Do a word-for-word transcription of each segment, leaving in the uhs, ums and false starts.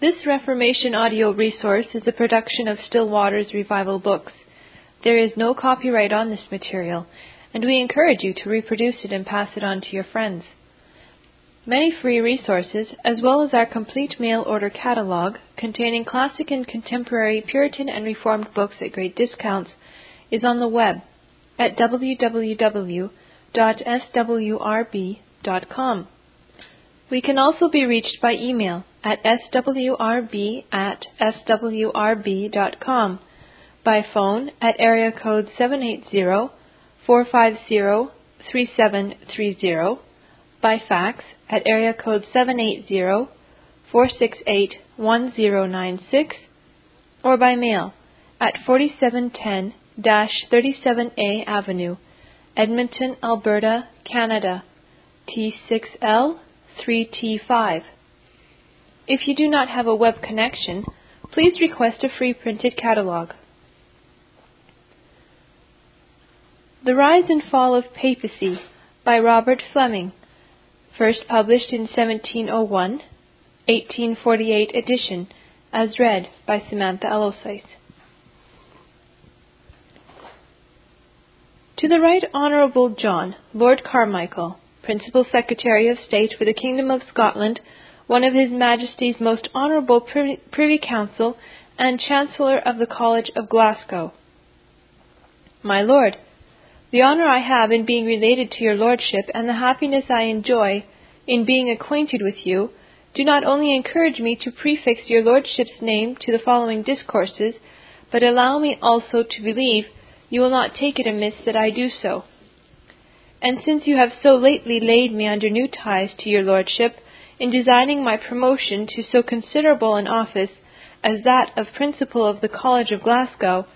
This Reformation audio resource is a production of Stillwater's Revival Books. There is no copyright on this material, and we encourage you to reproduce it and pass it on to your friends. Many free resources, as well as our complete mail order catalog, containing classic and contemporary Puritan and Reformed books at great discounts, is on the web at w w w dot s w r b dot com. We can also be reached by email at s w r b at s w r b dot com, by phone at area code seven eight zero, four five zero, three seven three zero, by fax at area code seven eight zero, four six eight, one zero nine six, or by mail at forty-seven ten, thirty-seven A Avenue, Edmonton, Alberta, Canada, T six L three T five. If you do not have a web connection, please request a free printed catalog. The Rise and Fall of Papacy by Robert Fleming, first published in seventeen oh one, eighteen forty-eight edition, as read by Samantha Alosais. To the Right Honourable John, Lord Carmichael, Principal Secretary of State for the Kingdom of Scotland, one of His Majesty's most honourable Pri- Privy Council and Chancellor of the College of Glasgow. My Lord, the honour I have in being related to your Lordship and the happiness I enjoy in being acquainted with you do not only encourage me to prefix your Lordship's name to the following discourses, but allow me also to believe you will not take it amiss that I do so. And since you have so lately laid me under new ties to your Lordship, in designing my promotion to so considerable an office as that of Principal of the College of Glasgow,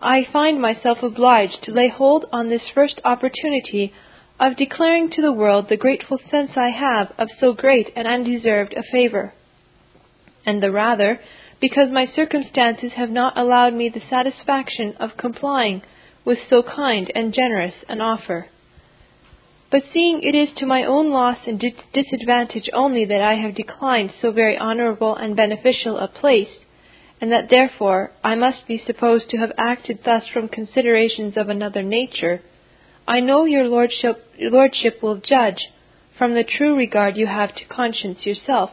I find myself obliged to lay hold on this first opportunity of declaring to the world the grateful sense I have of so great and undeserved a favour, and the rather because my circumstances have not allowed me the satisfaction of complying with so kind and generous an offer. But seeing it is to my own loss and di- disadvantage only that I have declined so very honourable and beneficial a place, and that therefore I must be supposed to have acted thus from considerations of another nature, I know your lordship, your lordship will judge, from the true regard you have to conscience yourself,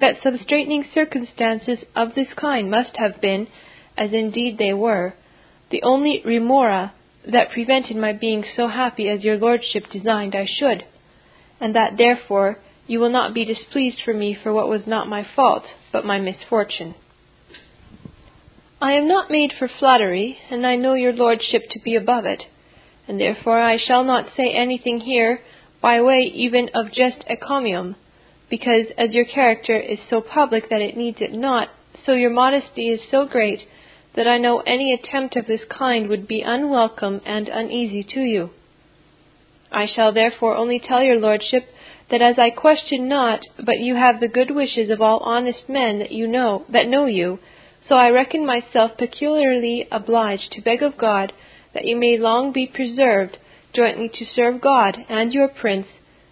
that some straitening circumstances of this kind must have been, as indeed they were, the only remora that prevented my being so happy as your Lordship designed I should, and that therefore you will not be displeased for me for what was not my fault, but my misfortune. I am not made for flattery, and I know your Lordship to be above it, and therefore I shall not say anything here by way even of just encomium, because as your character is so public that it needs it not, so your modesty is so great that I know any attempt of this kind would be unwelcome and uneasy to you. I shall therefore only tell your Lordship that as I question not, but you have the good wishes of all honest men that you know, that know you, so I reckon myself peculiarly obliged to beg of God that you may long be preserved jointly to serve God and your Prince,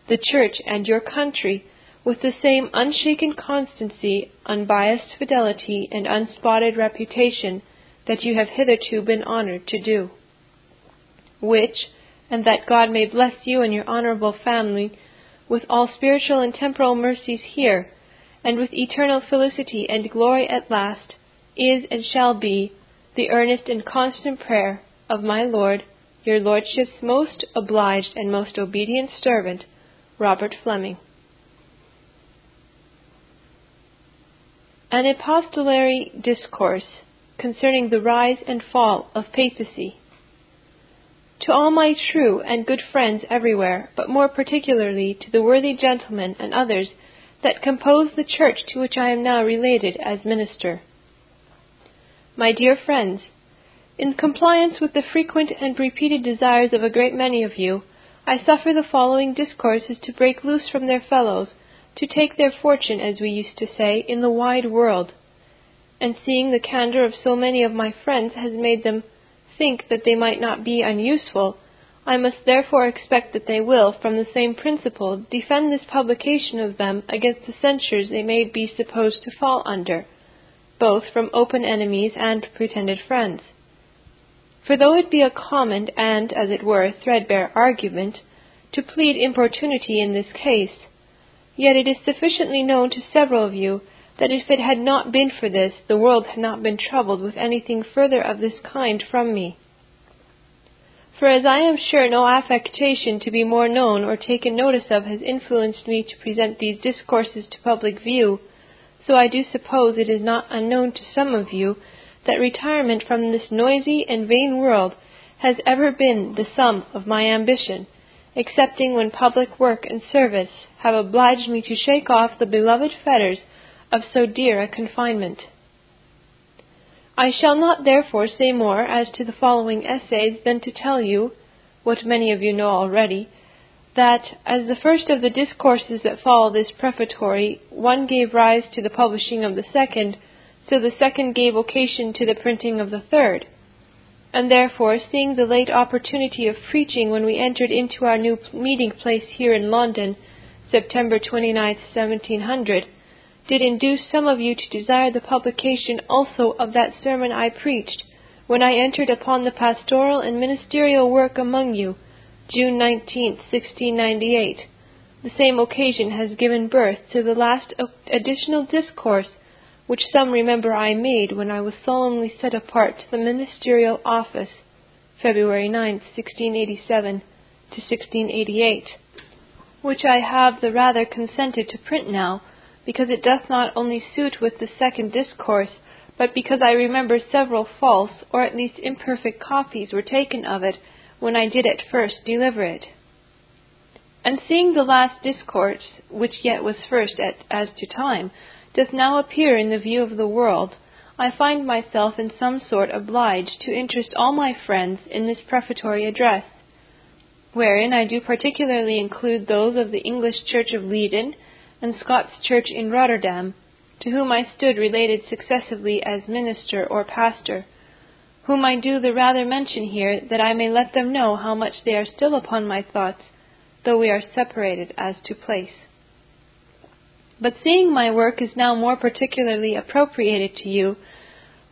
the Church and your country, with the same unshaken constancy, unbiased fidelity, and unspotted reputation that you have hitherto been honoured to do. Which, and that God may bless you and your honourable family with all spiritual and temporal mercies here, and with eternal felicity and glory at last, is and shall be the earnest and constant prayer of my Lord, your Lordship's most obliged and most obedient servant, Robert Fleming. An Epistolary Discourse Concerning the Rise and Fall of Papacy. To all my true and good friends everywhere, but more particularly to the worthy gentlemen and others that compose the church to which I am now related as minister. My dear friends, in compliance with the frequent and repeated desires of a great many of you, I suffer the following discourses to break loose from their fellows, to take their fortune, as we used to say, in the wide world, and seeing the candour of so many of my friends has made them think that they might not be unuseful, I must therefore expect that they will, from the same principle, defend this publication of them against the censures they may be supposed to fall under, both from open enemies and pretended friends. For though it be a common and, as it were, threadbare argument to plead importunity in this case, yet it is sufficiently known to several of you that if it had not been for this, the world had not been troubled with anything further of this kind from me. For as I am sure no affectation to be more known or taken notice of has influenced me to present these discourses to public view, so I do suppose it is not unknown to some of you that retirement from this noisy and vain world has ever been the sum of my ambition, excepting when public work and service have obliged me to shake off the beloved fetters of so dear a confinement. I shall not therefore say more as to the following essays than to tell you, what many of you know already, that, as the first of the discourses that follow this prefatory, one gave rise to the publishing of the second, so the second gave occasion to the printing of the third. And therefore, seeing the late opportunity of preaching when we entered into our new meeting place here in London, September twenty-ninth, seventeen hundred, did induce some of you to desire the publication also of that sermon I preached, when I entered upon the pastoral and ministerial work among you, June nineteenth, sixteen ninety-eight. The same occasion has given birth to the last additional discourse, which some remember I made when I was solemnly set apart to the ministerial office, February ninth, sixteen eighty-seven to sixteen eighty-eight, which I have the rather consented to print now, because it doth not only suit with the second discourse, but because I remember several false, or at least imperfect copies were taken of it, when I did at first deliver it. And seeing the last discourse, which yet was first at, as to time, doth now appear in the view of the world, I find myself in some sort obliged to interest all my friends in this prefatory address, wherein I do particularly include those of the English Church of Leiden, and Scots Church in Rotterdam, to whom I stood related successively as minister or pastor, whom I do the rather mention here, that I may let them know how much they are still upon my thoughts, though we are separated as to place. But seeing my work is now more particularly appropriated to you,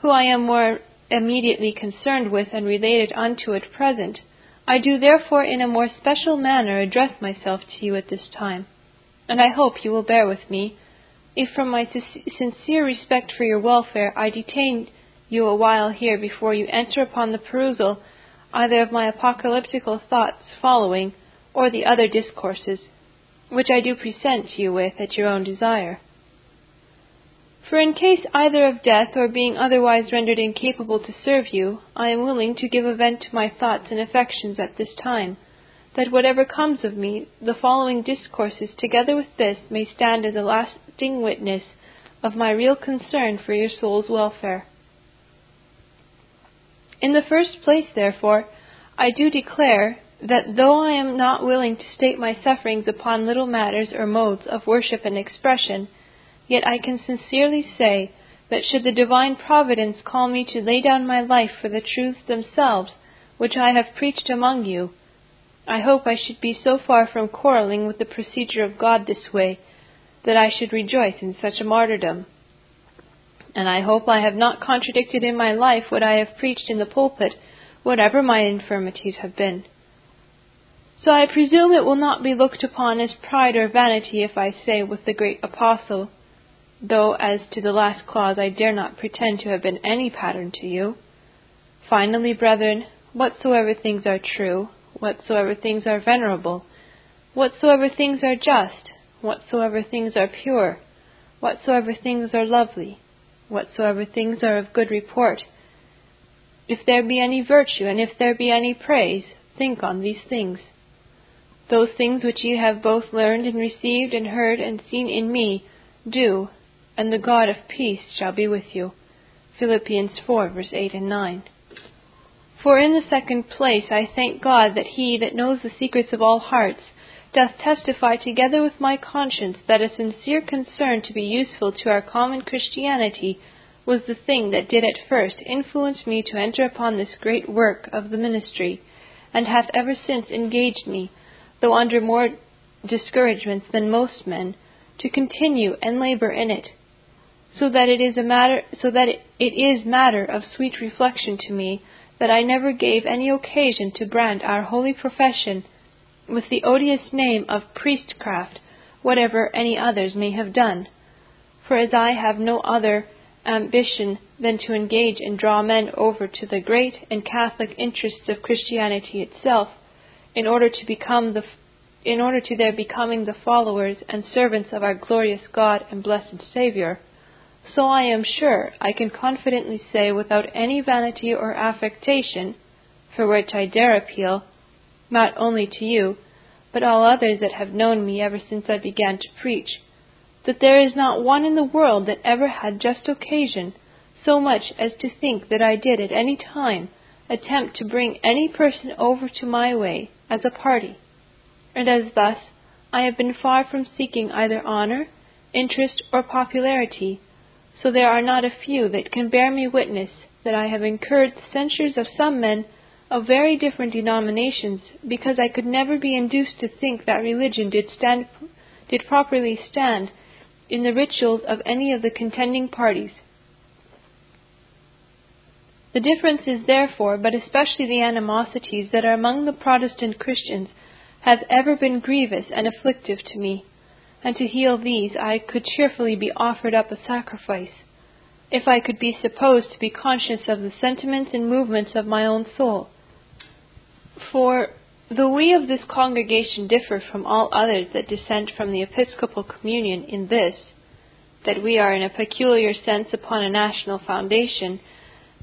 who I am more immediately concerned with and related unto at present, I do therefore in a more special manner address myself to you at this time. And I hope you will bear with me, if from my sincere respect for your welfare I detain you a while here before you enter upon the perusal either of my apocalyptical thoughts following, or the other discourses, which I do present you with at your own desire. For in case either of death or being otherwise rendered incapable to serve you, I am willing to give vent to my thoughts and affections at this time, that whatever comes of me, the following discourses, together with this, may stand as a lasting witness of my real concern for your soul's welfare. In the first place, therefore, I do declare that though I am not willing to state my sufferings upon little matters or modes of worship and expression, yet I can sincerely say that should the divine providence call me to lay down my life for the truths themselves, which I have preached among you, I hope I should be so far from quarreling with the procedure of God this way, that I should rejoice in such a martyrdom. And I hope I have not contradicted in my life what I have preached in the pulpit, whatever my infirmities have been. So I presume it will not be looked upon as pride or vanity if I say with the great apostle, though as to the last clause I dare not pretend to have been any pattern to you, "Finally, brethren, whatsoever things are true, whatsoever things are venerable, whatsoever things are just, whatsoever things are pure, whatsoever things are lovely, whatsoever things are of good report, if there be any virtue, and if there be any praise, think on these things. Those things which ye have both learned and received and heard and seen in me, do, and the God of peace shall be with you." Philippians four, verse eight and nine. For in the second place I thank God that he that knows the secrets of all hearts doth testify together with my conscience that a sincere concern to be useful to our common Christianity was the thing that did at first influence me to enter upon this great work of the ministry, and hath ever since engaged me, though under more discouragements than most men, to continue and labor in it, so that it is a matter, so that it, it is matter of sweet reflection to me that I never gave any occasion to brand our holy profession with the odious name of priestcraft, whatever any others may have done. For as I have no other ambition than to engage and draw men over to the great and Catholic interests of Christianity itself, in order to become the in order to their becoming the followers and servants of our glorious God and blessed Savior, so I am sure I can confidently say without any vanity or affectation, for which I dare appeal, not only to you, but all others that have known me ever since I began to preach, that there is not one in the world that ever had just occasion so much as to think that I did at any time attempt to bring any person over to my way as a party. And as thus, I have been far from seeking either honor, interest, or popularity, so there are not a few that can bear me witness that I have incurred the censures of some men of very different denominations, because I could never be induced to think that religion did stand, did properly stand in the rituals of any of the contending parties. The difference is therefore, but especially the animosities that are among the Protestant Christians, have ever been grievous and afflictive to me, and to heal these I could cheerfully be offered up a sacrifice, if I could be supposed to be conscious of the sentiments and movements of my own soul. For though we of this congregation differ from all others that dissent from the Episcopal Communion in this, that we are in a peculiar sense upon a national foundation,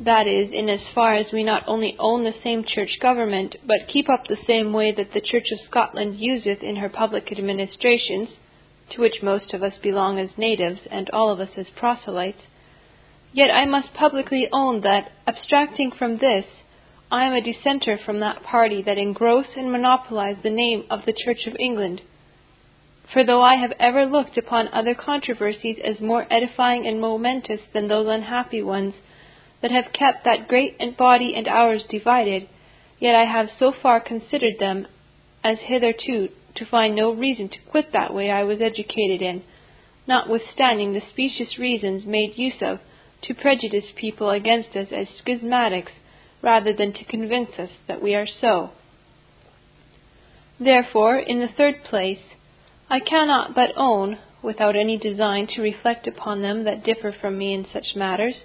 that is, in as far as we not only own the same church government, but keep up the same way that the Church of Scotland useth in her public administrations, to which most of us belong as natives, and all of us as proselytes, yet I must publicly own that, abstracting from this, I am a dissenter from that party that engross and monopolize the name of the Church of England. For though I have ever looked upon other controversies as more edifying and momentous than those unhappy ones, that have kept that great and body and ours divided, yet I have so far considered them as hitherto to find no reason to quit that way I was educated in, notwithstanding the specious reasons made use of to prejudice people against us as schismatics, rather than to convince us that we are so. Therefore, in the third place, I cannot but own, without any design to reflect upon them that differ from me in such matters,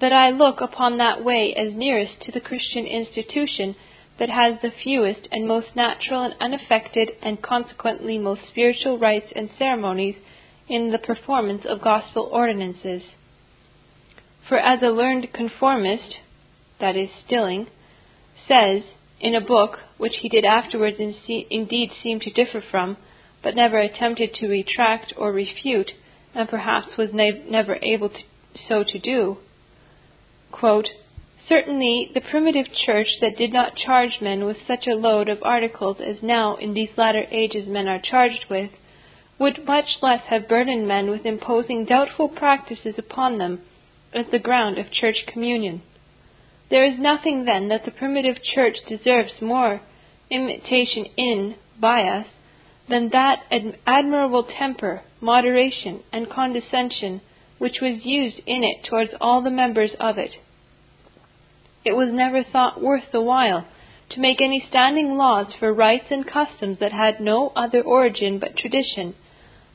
that I look upon that way as nearest to the Christian institution that has the fewest and most natural and unaffected and consequently most spiritual rites and ceremonies in the performance of gospel ordinances. For as a learned conformist, that is Stilling, says in a book which he did afterwards in se- indeed seem to differ from, but never attempted to retract or refute, and perhaps was ne- never able to, so to do, quote, "Certainly the primitive church that did not charge men with such a load of articles as now in these latter ages men are charged with, would much less have burdened men with imposing doubtful practices upon them as the ground of church communion. There is nothing then that the primitive church deserves more imitation in by us than that ad- admirable temper, moderation, and condescension which was used in it towards all the members of it. It was never thought worth the while to make any standing laws for rites and customs that had no other origin but tradition,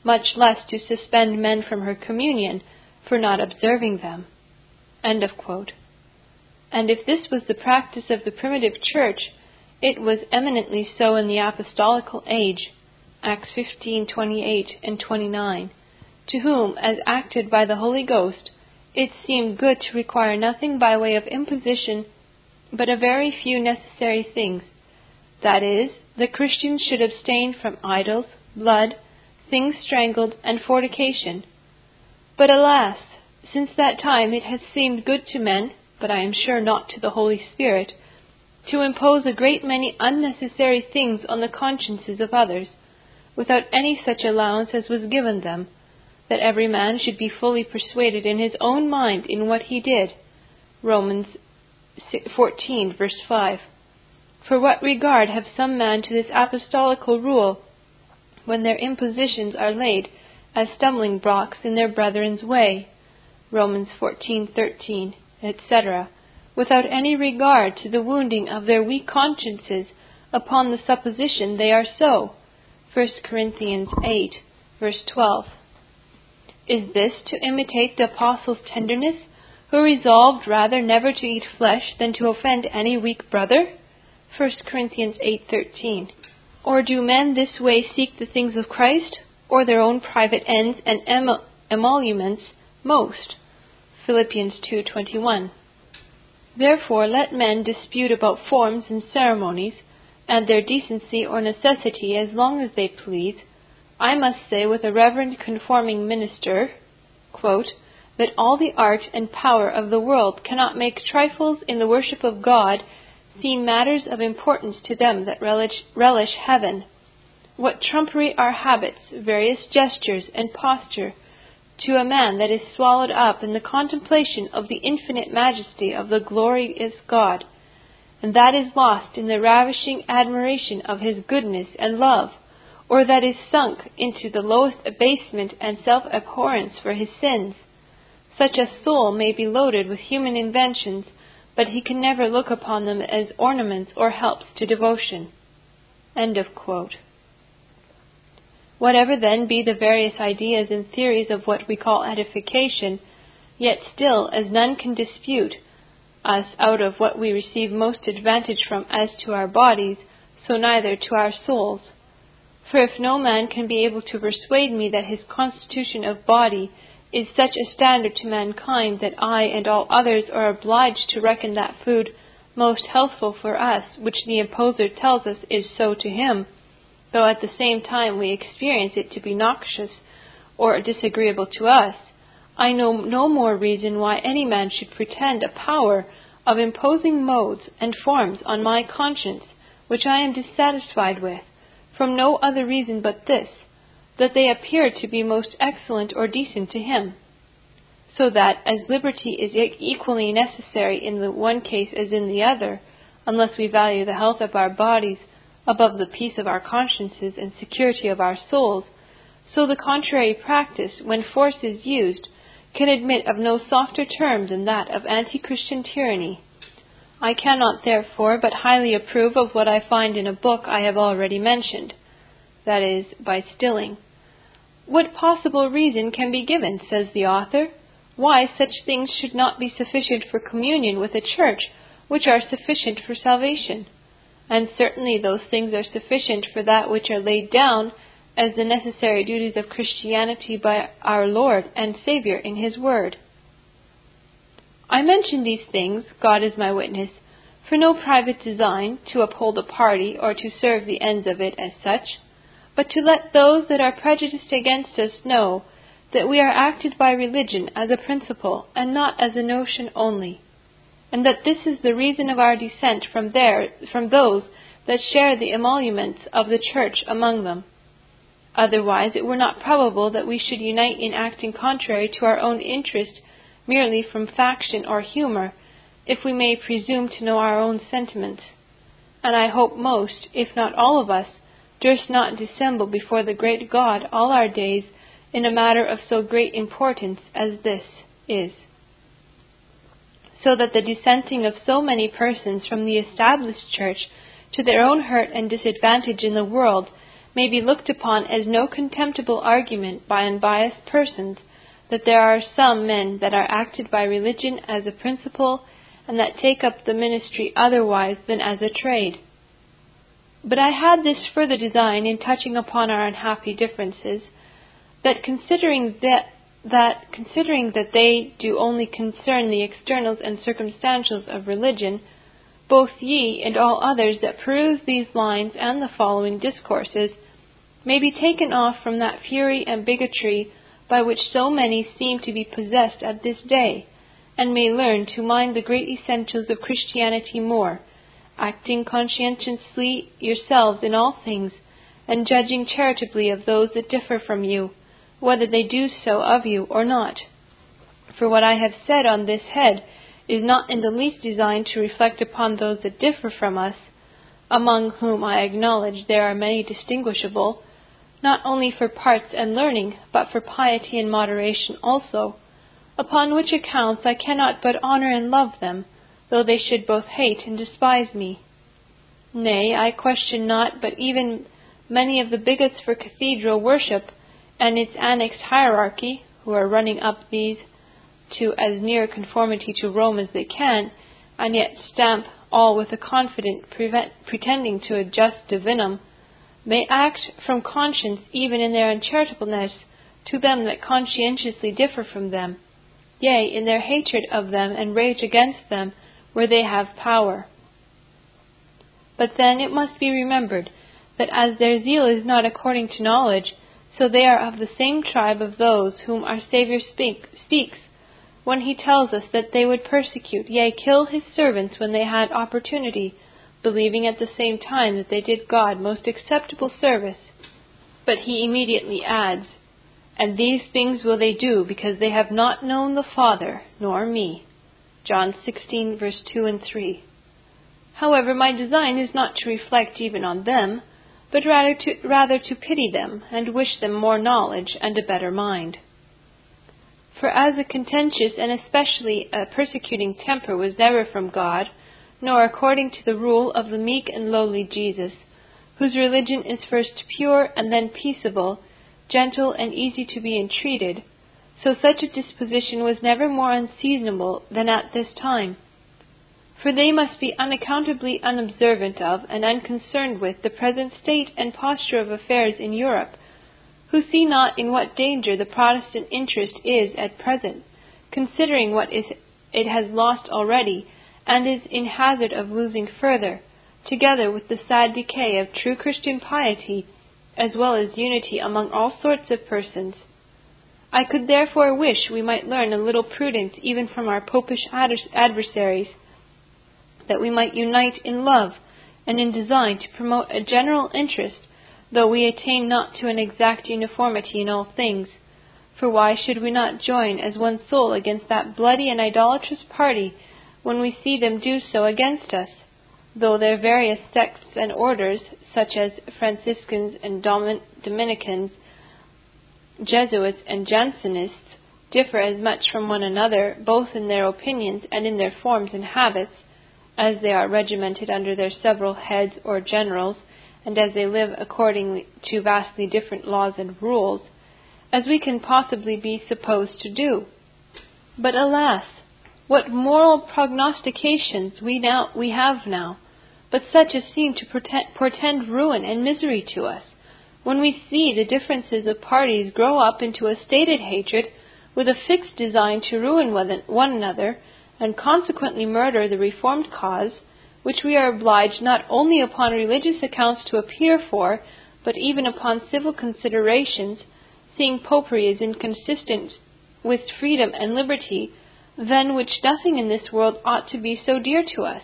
much less to suspend men from her communion for not observing them." End of quote. And if this was the practice of the primitive church, it was eminently so in the apostolical age, Acts fifteen twenty-eight and twenty-nine, to whom, as acted by the Holy Ghost, it seemed good to require nothing by way of imposition but a very few necessary things, that is, the Christians should abstain from idols, blood, things strangled, and fornication. But alas, since that time it has seemed good to men, but I am sure not to the Holy Spirit, to impose a great many unnecessary things on the consciences of others, without any such allowance as was given them, that every man should be fully persuaded in his own mind in what he did. Romans fourteen, verse five. For what regard have some men to this apostolical rule, when their impositions are laid as stumbling blocks in their brethren's way, Romans fourteen thirteen, et cetera, without any regard to the wounding of their weak consciences upon the supposition they are so, First Corinthians eight, verse twelve. Is this to imitate the apostles' tenderness, who resolved rather never to eat flesh than to offend any weak brother? First Corinthians eight thirteen. Or do men this way seek the things of Christ, or their own private ends and emol- emoluments most? Philippians two twenty-one. Therefore let men dispute about forms and ceremonies, and their decency or necessity as long as they please. I must say with a reverend conforming minister, quote, that all the art and power of the world cannot make trifles in the worship of God seem matters of importance to them that relish, relish heaven. What trumpery are habits, various gestures, and posture to a man that is swallowed up in the contemplation of the infinite majesty of the glorious God, and that is lost in the ravishing admiration of his goodness and love, or that is sunk into the lowest abasement and self-abhorrence for his sins. Such a soul may be loaded with human inventions, but he can never look upon them as ornaments or helps to devotion. End of quote. Whatever then be the various ideas and theories of what we call edification, yet still, as none can dispute us out of what we receive most advantage from as to our bodies, so neither to our souls. For if no man can be able to persuade me that his constitution of body is such a standard to mankind that I and all others are obliged to reckon that food most healthful for us, which the imposer tells us is so to him, though at the same time we experience it to be noxious or disagreeable to us, I know no more reason why any man should pretend a power of imposing modes and forms on my conscience, which I am dissatisfied with, from no other reason but this, that they appear to be most excellent or decent to him. So that, as liberty is equally necessary in the one case as in the other, unless we value the health of our bodies above the peace of our consciences and security of our souls, so the contrary practice, when force is used, can admit of no softer term than that of anti-Christian tyranny. I cannot, therefore, but highly approve of what I find in a book I have already mentioned, that is, by Stilling. What possible reason can be given, says the author, why such things should not be sufficient for communion with a church which are sufficient for salvation? And certainly those things are sufficient for that which are laid down as the necessary duties of Christianity by our Lord and Savior in his word. I mention these things, God is my witness, for no private design to uphold a party or to serve the ends of it as such, but to let those that are prejudiced against us know that we are acted by religion as a principle and not as a notion only, and that this is the reason of our descent from there, from those that share the emoluments of the church among them. Otherwise it were not probable that we should unite in acting contrary to our own interest merely from faction or humor, if we may presume to know our own sentiments. And I hope most, if not all of us, durst not dissemble before the great God all our days in a matter of so great importance as this is. So that the dissenting of so many persons from the established church to their own hurt and disadvantage in the world may be looked upon as no contemptible argument by unbiased persons that there are some men that are acted by religion as a principle and that take up the ministry otherwise than as a trade. But I had this further design in touching upon our unhappy differences, that considering that, that considering that they do only concern the externals and circumstantials of religion, both ye and all others that peruse these lines and the following discourses may be taken off from that fury and bigotry by which so many seem to be possessed at this day, and may learn to mind the great essentials of Christianity more, acting conscientiously yourselves in all things, and judging charitably of those that differ from you, whether they do so of you or not. For what I have said on this head is not in the least designed to reflect upon those that differ from us, among whom I acknowledge there are many distinguishable, not only for parts and learning, but for piety and moderation also, upon which accounts I cannot but honor and love them, though they should both hate and despise me. Nay, I question not, but even many of the bigots for cathedral worship and its annexed hierarchy, who are running up these to as near conformity to Rome as they can, and yet stamp all with a confident prevent, pretending to a just divinum, may act from conscience even in their uncharitableness to them that conscientiously differ from them, yea, in their hatred of them and rage against them where they have power. But then it must be remembered that as their zeal is not according to knowledge, so they are of the same tribe of those whom our Saviour speak, speaks, when he tells us that they would persecute, yea, kill his servants when they had opportunity, believing at the same time that they did God most acceptable service. But he immediately adds, and these things will they do, because they have not known the Father, nor me. John sixteen, verse two and three. However, my design is not to reflect even on them, but rather to, rather to pity them, and wish them more knowledge and a better mind. For as a contentious and especially a persecuting temper was never from God, nor according to the rule of the meek and lowly Jesus, whose religion is first pure and then peaceable, gentle and easy to be entreated, so such a disposition was never more unseasonable than at this time. For they must be unaccountably unobservant of and unconcerned with the present state and posture of affairs in Europe, who see not in what danger the Protestant interest is at present, considering what is, it has lost already, and is in hazard of losing further, together with the sad decay of true Christian piety, as well as unity among all sorts of persons. I could therefore wish we might learn a little prudence even from our popish adversaries, that we might unite in love and in design to promote a general interest, though we attain not to an exact uniformity in all things. For why should we not join as one soul against that bloody and idolatrous party when we see them do so against us, though their various sects and orders, such as Franciscans and Domin- Dominicans, Jesuits and Jansenists, differ as much from one another, both in their opinions and in their forms and habits, as they are regimented under their several heads or generals, and as they live according to vastly different laws and rules, as we can possibly be supposed to do. But alas, what moral prognostications we now we have now, but such as seem to portend, portend ruin and misery to us, when we see the differences of parties grow up into a stated hatred with a fixed design to ruin one another, and consequently murder the reformed cause, which we are obliged not only upon religious accounts to appear for, but even upon civil considerations, seeing popery is inconsistent with freedom and liberty, than which nothing in this world ought to be so dear to us.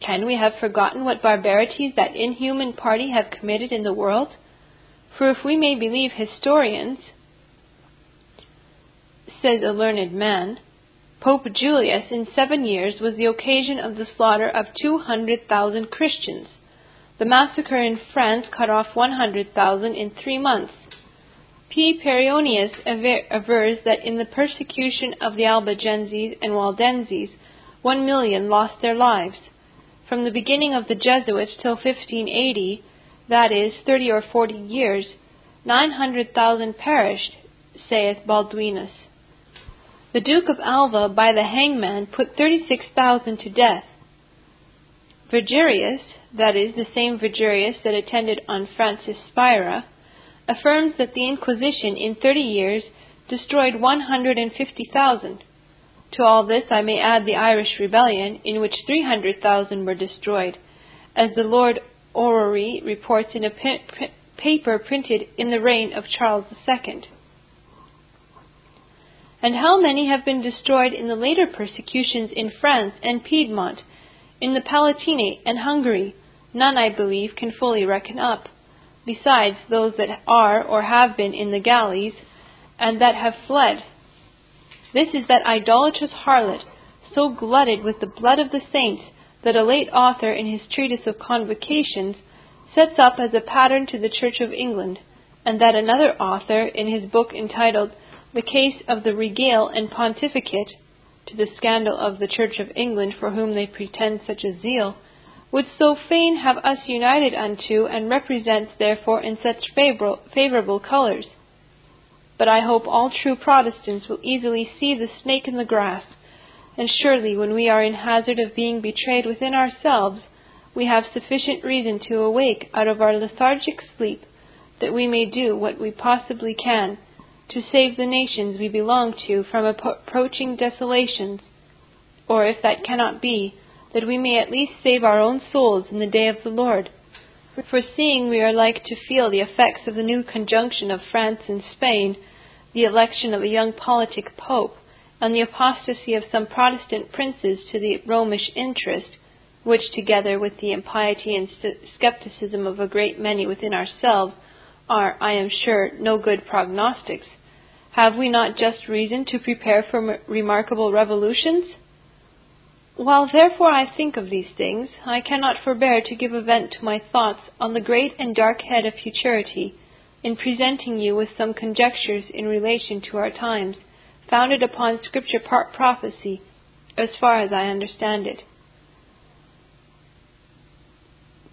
Can we have forgotten what barbarities that inhuman party have committed in the world? For if we may believe historians, says a learned man, Pope Julius in seven years was the occasion of the slaughter of two hundred thousand Christians. The massacre in France cut off one hundred thousand in three months. P. Perionius aver- avers that in the persecution of the Albigenses and Waldenses, one million lost their lives. From the beginning of the Jesuits till fifteen eighty, that is, thirty or forty years, nine hundred thousand perished, saith Balduinus. The Duke of Alva by the hangman put thirty-six thousand to death. Vergerius, that is, the same Vergerius that attended on Francis Spira, affirms that the Inquisition in thirty years destroyed one hundred fifty thousand. To all this I may add the Irish Rebellion, in which three hundred thousand were destroyed, as the Lord Orrery reports in a p- p- paper printed in the reign of Charles the Second. And how many have been destroyed in the later persecutions in France and Piedmont, in the Palatinate and Hungary? None, I believe, can fully reckon up, besides those that are or have been in the galleys, and that have fled. This is that idolatrous harlot, so glutted with the blood of the saints, that a late author in his treatise of convocations sets up as a pattern to the Church of England, and that another author in his book entitled The Case of the Regale and Pontificate, to the scandal of the Church of England for whom they pretend such a zeal, would so fain have us united unto, and represents therefore in such favor- favorable colors. But I hope all true Protestants will easily see the snake in the grass, and surely when we are in hazard of being betrayed within ourselves, we have sufficient reason to awake out of our lethargic sleep, that we may do what we possibly can to save the nations we belong to from approaching desolations, or if that cannot be, that we may at least save our own souls in the day of the Lord. For seeing we are like to feel the effects of the new conjunction of France and Spain, the election of a young politic pope, and the apostasy of some Protestant princes to the Romish interest, which, together with the impiety and skepticism of a great many within ourselves, are, I am sure, no good prognostics, have we not just reason to prepare for m- remarkable revolutions? While therefore I think of these things, I cannot forbear to give vent to my thoughts on the great and dark head of futurity, in presenting you with some conjectures in relation to our times, founded upon scripture part prophecy, as far as I understand it.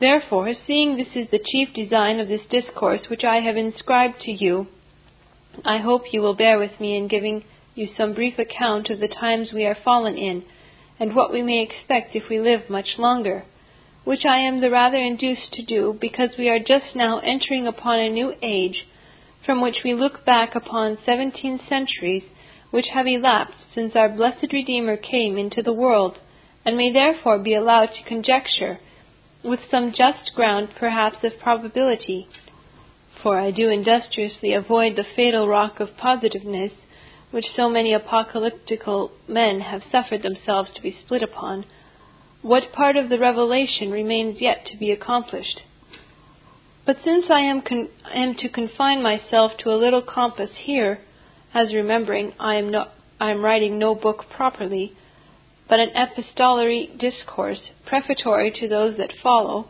Therefore, seeing this is the chief design of this discourse which I have inscribed to you, I hope you will bear with me in giving you some brief account of the times we are fallen in, and what we may expect if we live much longer, which I am the rather induced to do, because we are just now entering upon a new age, from which we look back upon seventeen centuries, which have elapsed since our blessed Redeemer came into the world, and may therefore be allowed to conjecture, with some just ground perhaps of probability, for I do industriously avoid the fatal rock of positiveness, which so many apocalyptical men have suffered themselves to be split upon, what part of the revelation remains yet to be accomplished. But since I am, con- I am to confine myself to a little compass here, as remembering I am, no- I am writing no book properly, but an epistolary discourse prefatory to those that follow,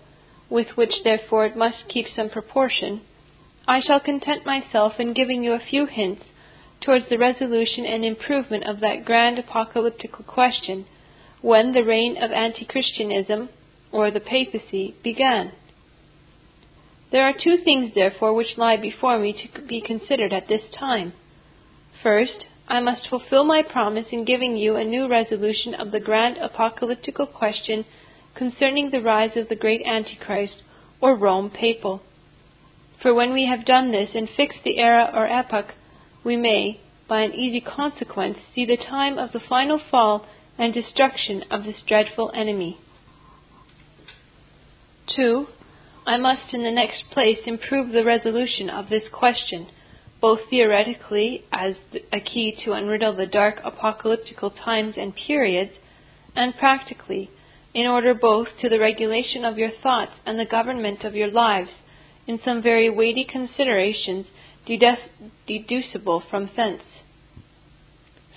with which therefore it must keep some proportion, I shall content myself in giving you a few hints towards the resolution and improvement of that grand apocalyptical question, when the reign of anti-Christianism, or the papacy, began. There are two things, therefore, which lie before me to be considered at this time. First, I must fulfill my promise in giving you a new resolution of the grand apocalyptical question concerning the rise of the great Antichrist, or Rome Papal. For when we have done this and fixed the era or epoch, we may, by an easy consequence, see the time of the final fall and destruction of this dreadful enemy. Two, I must in the next place improve the resolution of this question, both theoretically as a key to unriddle the dark apocalyptical times and periods, and practically, in order both to the regulation of your thoughts and the government of your lives, in some very weighty considerations dedu- deducible from thence.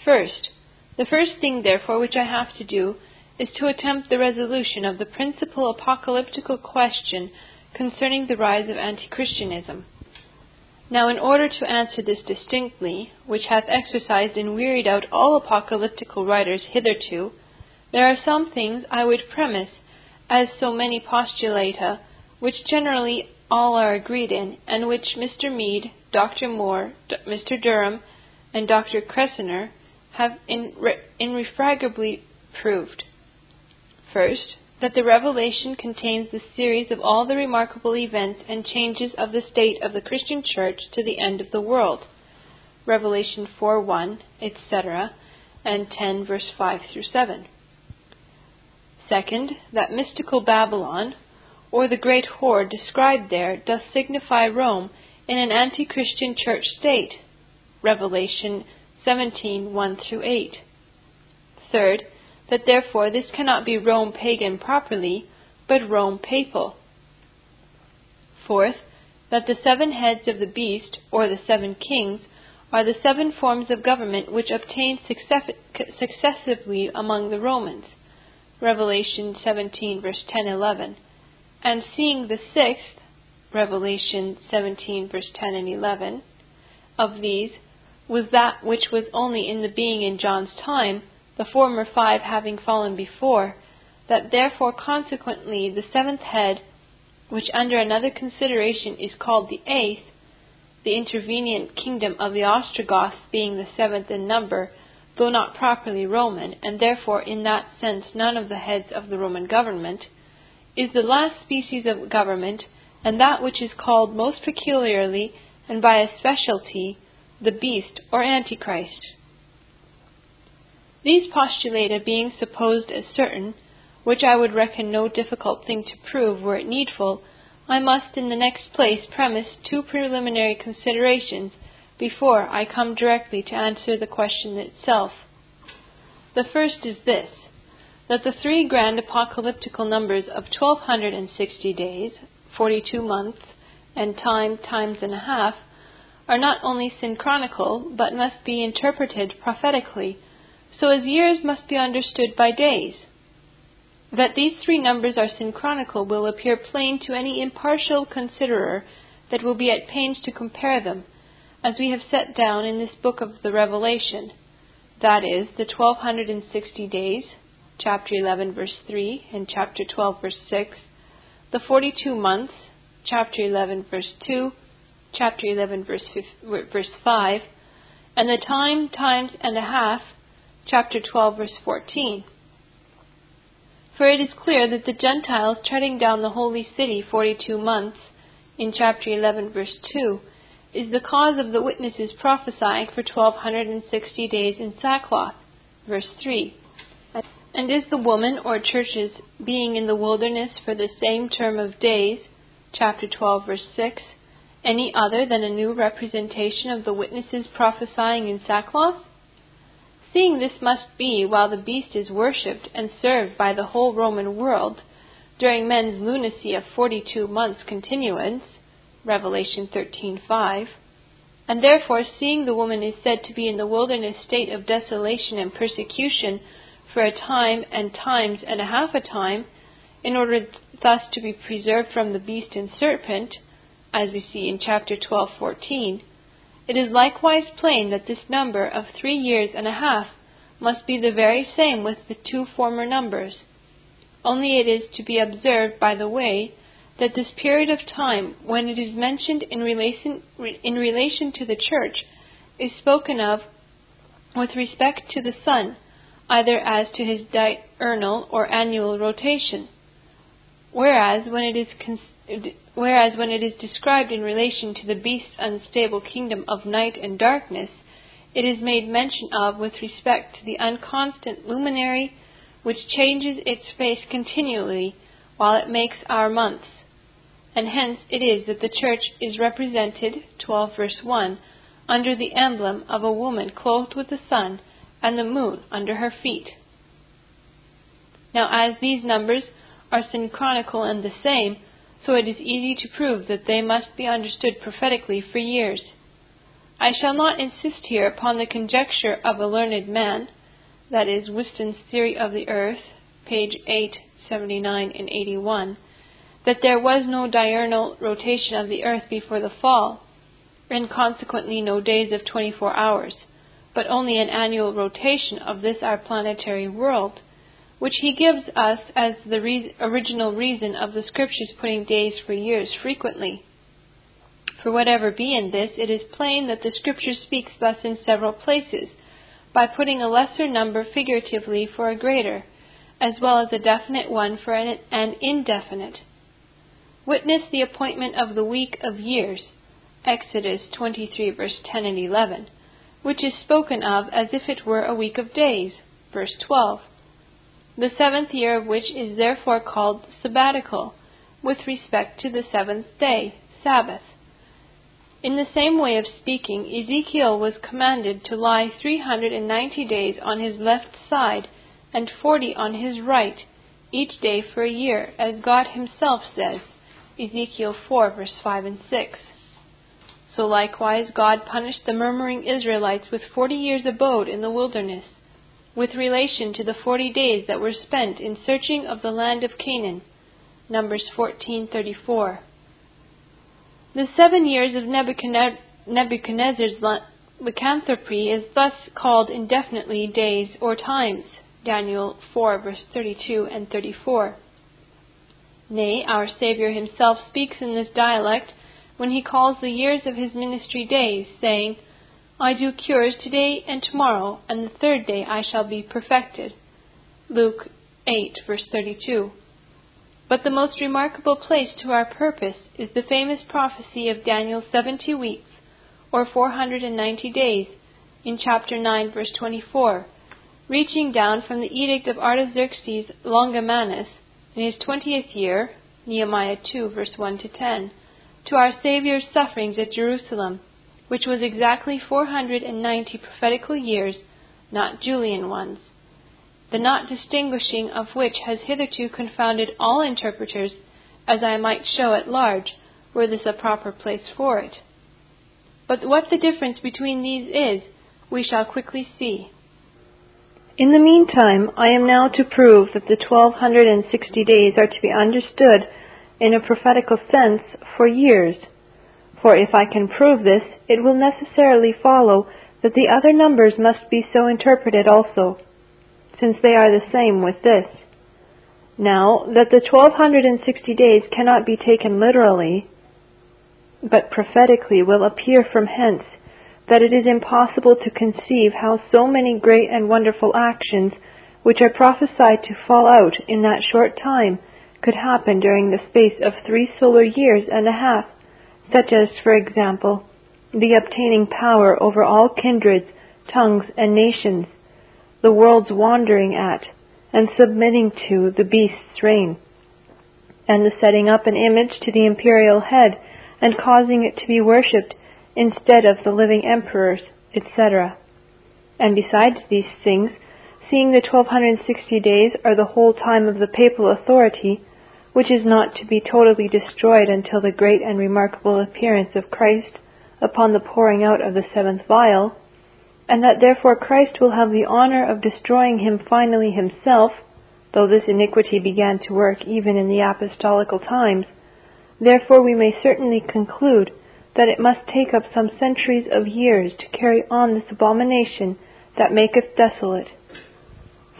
First, the first thing, therefore, which I have to do is to attempt the resolution of the principal apocalyptical question concerning the rise of anti-Christianism. Now, in order to answer this distinctly, which hath exercised and wearied out all apocalyptical writers hitherto, there are some things I would premise, as so many postulata, which generally all are agreed in, and which Mister Mead, Doctor Moore, D- Mister Durham, and Doctor Cressener have in re- irrefragably proved. First, that the Revelation contains the series of all the remarkable events and changes of the state of the Christian Church to the end of the world, Revelation four one, et cetera, and ten, verse five through seven. Second, that mystical Babylon, or the great whore described there, does signify Rome in an anti-Christian church state, Revelation seventeen, one through eight. Third, that therefore this cannot be Rome pagan properly, but Rome papal. Fourth, that the seven heads of the beast, or the seven kings, are the seven forms of government which obtained success- successively among the Romans, Revelation seventeen, verse ten, eleven, and seeing the sixth, Revelation seventeen, verse ten and eleven, of these was that which was only in the being in John's time, the former five having fallen before, that therefore consequently the seventh head, which under another consideration is called the eighth, the intervenient kingdom of the Ostrogoths being the seventh in number, though not properly Roman, and therefore in that sense none of the heads of the Roman government, is the last species of government, and that which is called most peculiarly and by a specialty the beast or Antichrist. These postulata being supposed as certain, which I would reckon no difficult thing to prove were it needful, I must in the next place premise two preliminary considerations before I come directly to answer the question itself. The first is this, that the three grand apocalyptical numbers of twelve hundred sixty days, forty-two months, and time, times and a half, are not only synchronical, but must be interpreted prophetically, so as years must be understood by days. That these three numbers are synchronical will appear plain to any impartial considerer that will be at pains to compare them, as we have set down in this book of the Revelation, that is, the twelve hundred sixty days, chapter eleven, verse three, and chapter twelve, verse six, the forty-two months, chapter eleven, verse two, chapter eleven, verse five, and the time, times, and a half, chapter twelve, verse fourteen. For it is clear that the Gentiles treading down the holy city forty-two months, in chapter eleven, verse two, is the cause of the witnesses prophesying for twelve hundred sixty days in sackcloth, verse three, and is the woman or churches being in the wilderness for the same term of days, chapter twelve, verse six, any other than a new representation of the witnesses prophesying in sackcloth? Seeing this must be while the beast is worshipped and served by the whole Roman world, during men's lunacy of forty-two months' continuance, Revelation thirteen five, and therefore seeing the woman is said to be in the wilderness state of desolation and persecution for a time and times and a half a time, in order thus to be preserved from the beast and serpent, as we see in chapter twelve fourteen, it is likewise plain that this number of three years and a half must be the very same with the two former numbers, only it is to be observed by the way that this period of time, when it is mentioned in relation, in relation to the church, is spoken of with respect to the sun, either as to his diurnal or annual rotation, whereas when it is con- whereas when it is described in relation to the beast's unstable kingdom of night and darkness, it is made mention of with respect to the unconstant luminary, which changes its face continually while it makes our months. And hence it is that the church is represented, twelve verse one, under the emblem of a woman clothed with the sun and the moon under her feet. Now as these numbers are synchronical and the same, so it is easy to prove that they must be understood prophetically for years. I shall not insist here upon the conjecture of a learned man, that is, Whiston's Theory of the Earth, page eight, seventy-nine and eighty-one, that there was no diurnal rotation of the earth before the fall, and consequently no days of twenty-four hours, but only an annual rotation of this our planetary world, which he gives us as the re- original reason of the scriptures putting days for years frequently. For whatever be in this, it is plain that the scripture speaks thus in several places, by putting a lesser number figuratively for a greater, as well as a definite one for an, an indefinite. Witness the appointment of the week of years, Exodus twenty-three, verse ten and eleven, which is spoken of as if it were a week of days, verse twelve, the seventh year of which is therefore called sabbatical, with respect to the seventh day, Sabbath. In the same way of speaking, Ezekiel was commanded to lie three hundred ninety days on his left side, and forty on his right, each day for a year, as God himself says, Ezekiel four, verse five and six. So likewise God punished the murmuring Israelites with forty years' abode in the wilderness, with relation to the forty days that were spent in searching of the land of Canaan, Numbers fourteen thirty-four. The seven years of Nebuchadnezzar's lycanthropy is thus called indefinitely days or times, Daniel four, verse thirty-two and thirty-four. Nay, our Saviour himself speaks in this dialect when he calls the years of his ministry days, saying, I do cures today and tomorrow, and the third day I shall be perfected. Luke eight, verse thirty-two. But the most remarkable place to our purpose is the famous prophecy of Daniel's seventy weeks, or four hundred ninety days, in chapter nine, verse twenty-four, reaching down from the edict of Artaxerxes Longimanus in his twentieth year, Nehemiah two, verse one to ten, to our Saviour's sufferings at Jerusalem, which was exactly four hundred ninety prophetical years, not Julian ones, the not distinguishing of which has hitherto confounded all interpreters, as I might show at large, were this a proper place for it. But what the difference between these is, we shall quickly see. In the meantime, I am now to prove that the twelve hundred sixty days are to be understood in a prophetical sense for years. For if I can prove this, it will necessarily follow that the other numbers must be so interpreted also, since they are the same with this. Now, that the twelve hundred sixty days cannot be taken literally, but prophetically will appear from hence, that it is impossible to conceive how so many great and wonderful actions, which are prophesied to fall out in that short time, could happen during the space of three solar years and a half, such as, for example, the obtaining power over all kindreds, tongues, and nations, the world's wandering at, and submitting to, the beast's reign, and the setting up an image to the imperial head, and causing it to be worshipped instead of the living emperors, et cetera. And besides these things, seeing the twelve hundred sixty days are the whole time of the papal authority, which is not to be totally destroyed until the great and remarkable appearance of Christ upon the pouring out of the seventh vial, and that therefore Christ will have the honor of destroying him finally himself, though this iniquity began to work even in the apostolical times, therefore we may certainly conclude that it must take up some centuries of years to carry on this abomination that maketh desolate.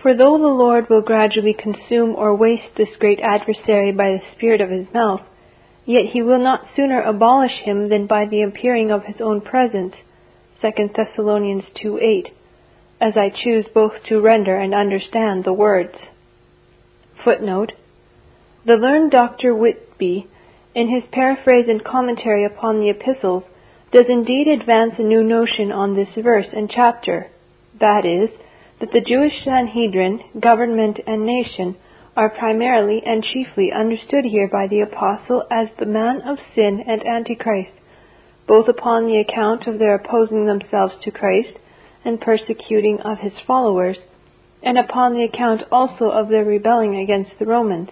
For though the Lord will gradually consume or waste this great adversary by the spirit of his mouth, yet he will not sooner abolish him than by the appearing of his own presence, Second Thessalonians two eight, as I choose both to render and understand the words. Footnote. The learned Doctor Whitby, in his paraphrase and commentary upon the epistles, does indeed advance a new notion on this verse and chapter, that is, that the Jewish Sanhedrin, government, and nation are primarily and chiefly understood here by the Apostle as the man of sin and Antichrist, both upon the account of their opposing themselves to Christ and persecuting of his followers, and upon the account also of their rebelling against the Romans.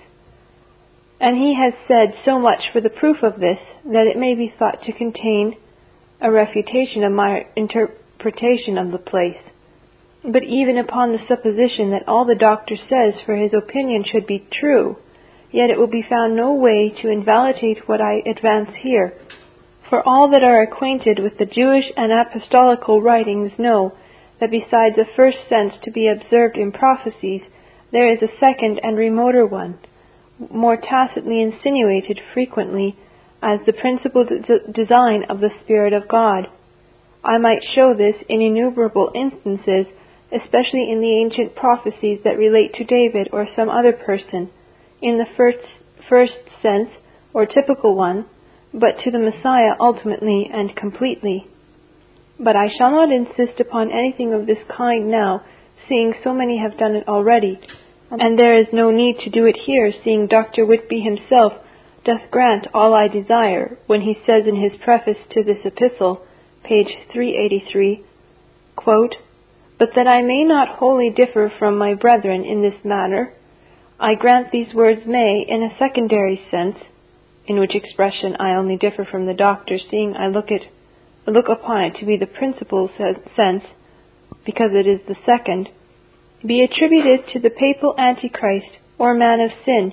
And he has said so much for the proof of this that it may be thought to contain a refutation of my interpretation of the place. But even upon the supposition that all the doctor says for his opinion should be true, yet it will be found no way to invalidate what I advance here. For all that are acquainted with the Jewish and apostolical writings know that besides a first sense to be observed in prophecies, there is a second and remoter one, more tacitly insinuated frequently as the principal de- design of the Spirit of God. I might show this in innumerable instances, especially in the ancient prophecies that relate to David or some other person, in the first, first sense, or typical one, but to the Messiah ultimately and completely. But I shall not insist upon anything of this kind now, seeing so many have done it already, and there is no need to do it here, seeing Doctor Whitby himself doth grant all I desire, when he says in his preface to this epistle, page three eighty-three, quote, but that I may not wholly differ from my brethren in this matter, I grant these words may, in a secondary sense, in which expression I only differ from the doctor, seeing I look, it, look upon it to be the principal sense, because it is the second, be attributed to the papal Antichrist or man of sin,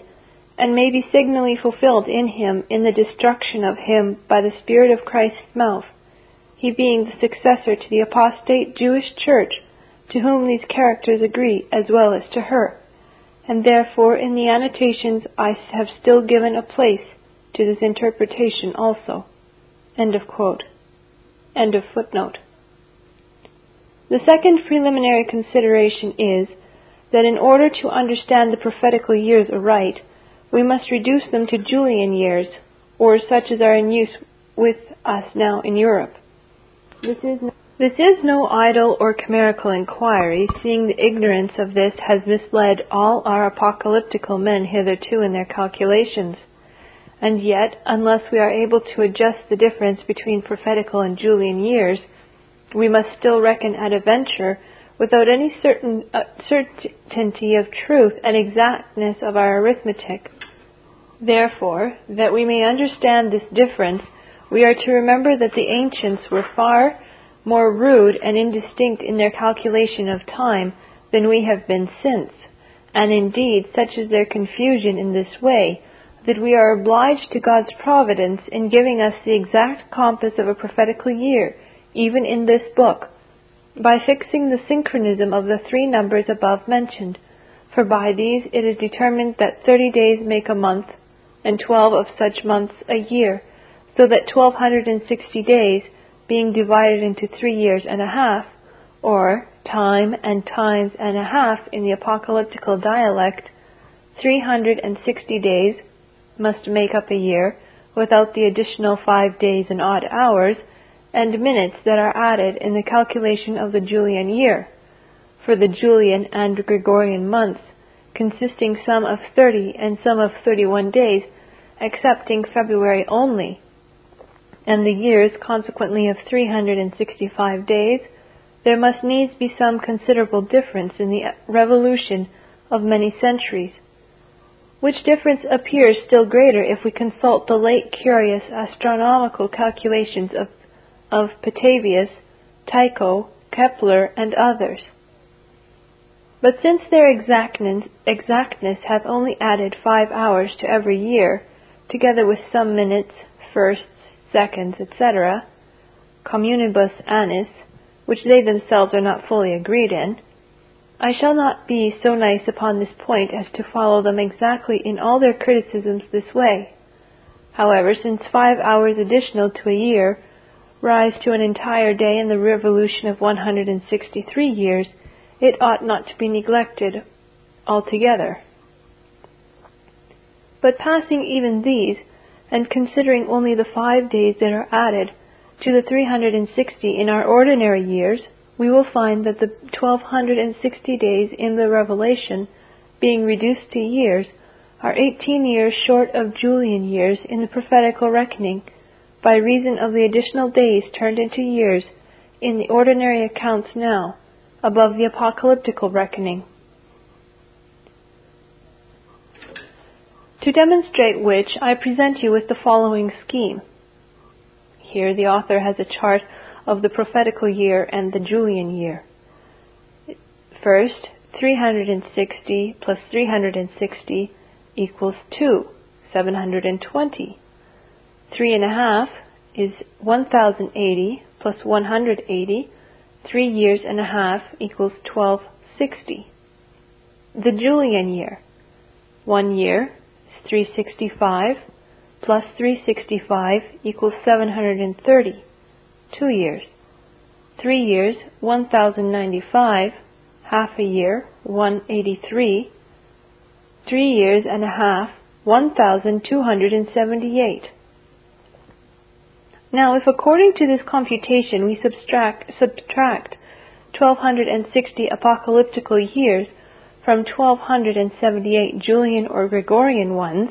and may be signally fulfilled in him in the destruction of him by the Spirit of Christ's mouth, he being the successor to the apostate Jewish church, to whom these characters agree as well as to her, and therefore in the annotations I have still given a place to this interpretation also." End of quote. End of footnote. The second preliminary consideration is that in order to understand the prophetical years aright, we must reduce them to Julian years, or such as are in use with us now in Europe. This is no, this is no idle or chimerical inquiry, seeing the ignorance of this has misled all our apocalyptical men hitherto in their calculations. And yet, unless we are able to adjust the difference between prophetical and Julian years, we must still reckon at a venture, without any certain uh, certainty of truth and exactness of our arithmetic. Therefore, that we may understand this difference, we are to remember that the ancients were far more rude and indistinct in their calculation of time than we have been since, and indeed such is their confusion in this way, that we are obliged to God's providence in giving us the exact compass of a prophetical year, even in this book, by fixing the synchronism of the three numbers above mentioned, for by these it is determined that thirty days make a month, and twelve of such months a year, so that twelve hundred and sixty days, being divided into three years and a half, or time and times and a half in the apocalyptical dialect, three hundred and sixty days must make up a year, without the additional five days and odd hours, and minutes that are added in the calculation of the Julian year, for the Julian and Gregorian months, consisting some of thirty and some of thirty-one days, excepting February only, and the years consequently of three hundred and sixty-five days, there must needs be some considerable difference in the revolution of many centuries, which difference appears still greater if we consult the late curious astronomical calculations of, of Petavius, Tycho, Kepler, and others. But since their exactness, exactness hath only added five hours to every year, together with some minutes, firsts, seconds, et cetera, communibus annis, which they themselves are not fully agreed in, I shall not be so nice upon this point as to follow them exactly in all their criticisms this way. However, since five hours additional to a year rise to an entire day in the revolution of one hundred sixty-three years, it ought not to be neglected altogether. But passing even these, and considering only the five days that are added to the three hundred sixty in our ordinary years, we will find that the twelve hundred sixty days in the Revelation, being reduced to years, are eighteen years short of Julian years in the prophetical reckoning, by reason of the additional days turned into years in the ordinary accounts now, above the apocalyptical reckoning. To demonstrate which, I present you with the following scheme. Here the author has a chart of the prophetical year and the Julian year. First, three hundred sixty plus three hundred sixty equals two, seven hundred twenty. Three and a half is one thousand eighty plus one hundred eighty. Three years and a half equals twelve sixty. The Julian year. One year is three hundred sixty-five plus three hundred sixty-five equals seven hundred thirty. Two years, three years, one thousand ninety-five, half a year, one hundred eighty-three, three years and a half, one thousand two hundred seventy-eight. Now, if according to this computation we subtract, subtract twelve hundred sixty apocalyptical years from twelve hundred seventy-eight Julian or Gregorian ones,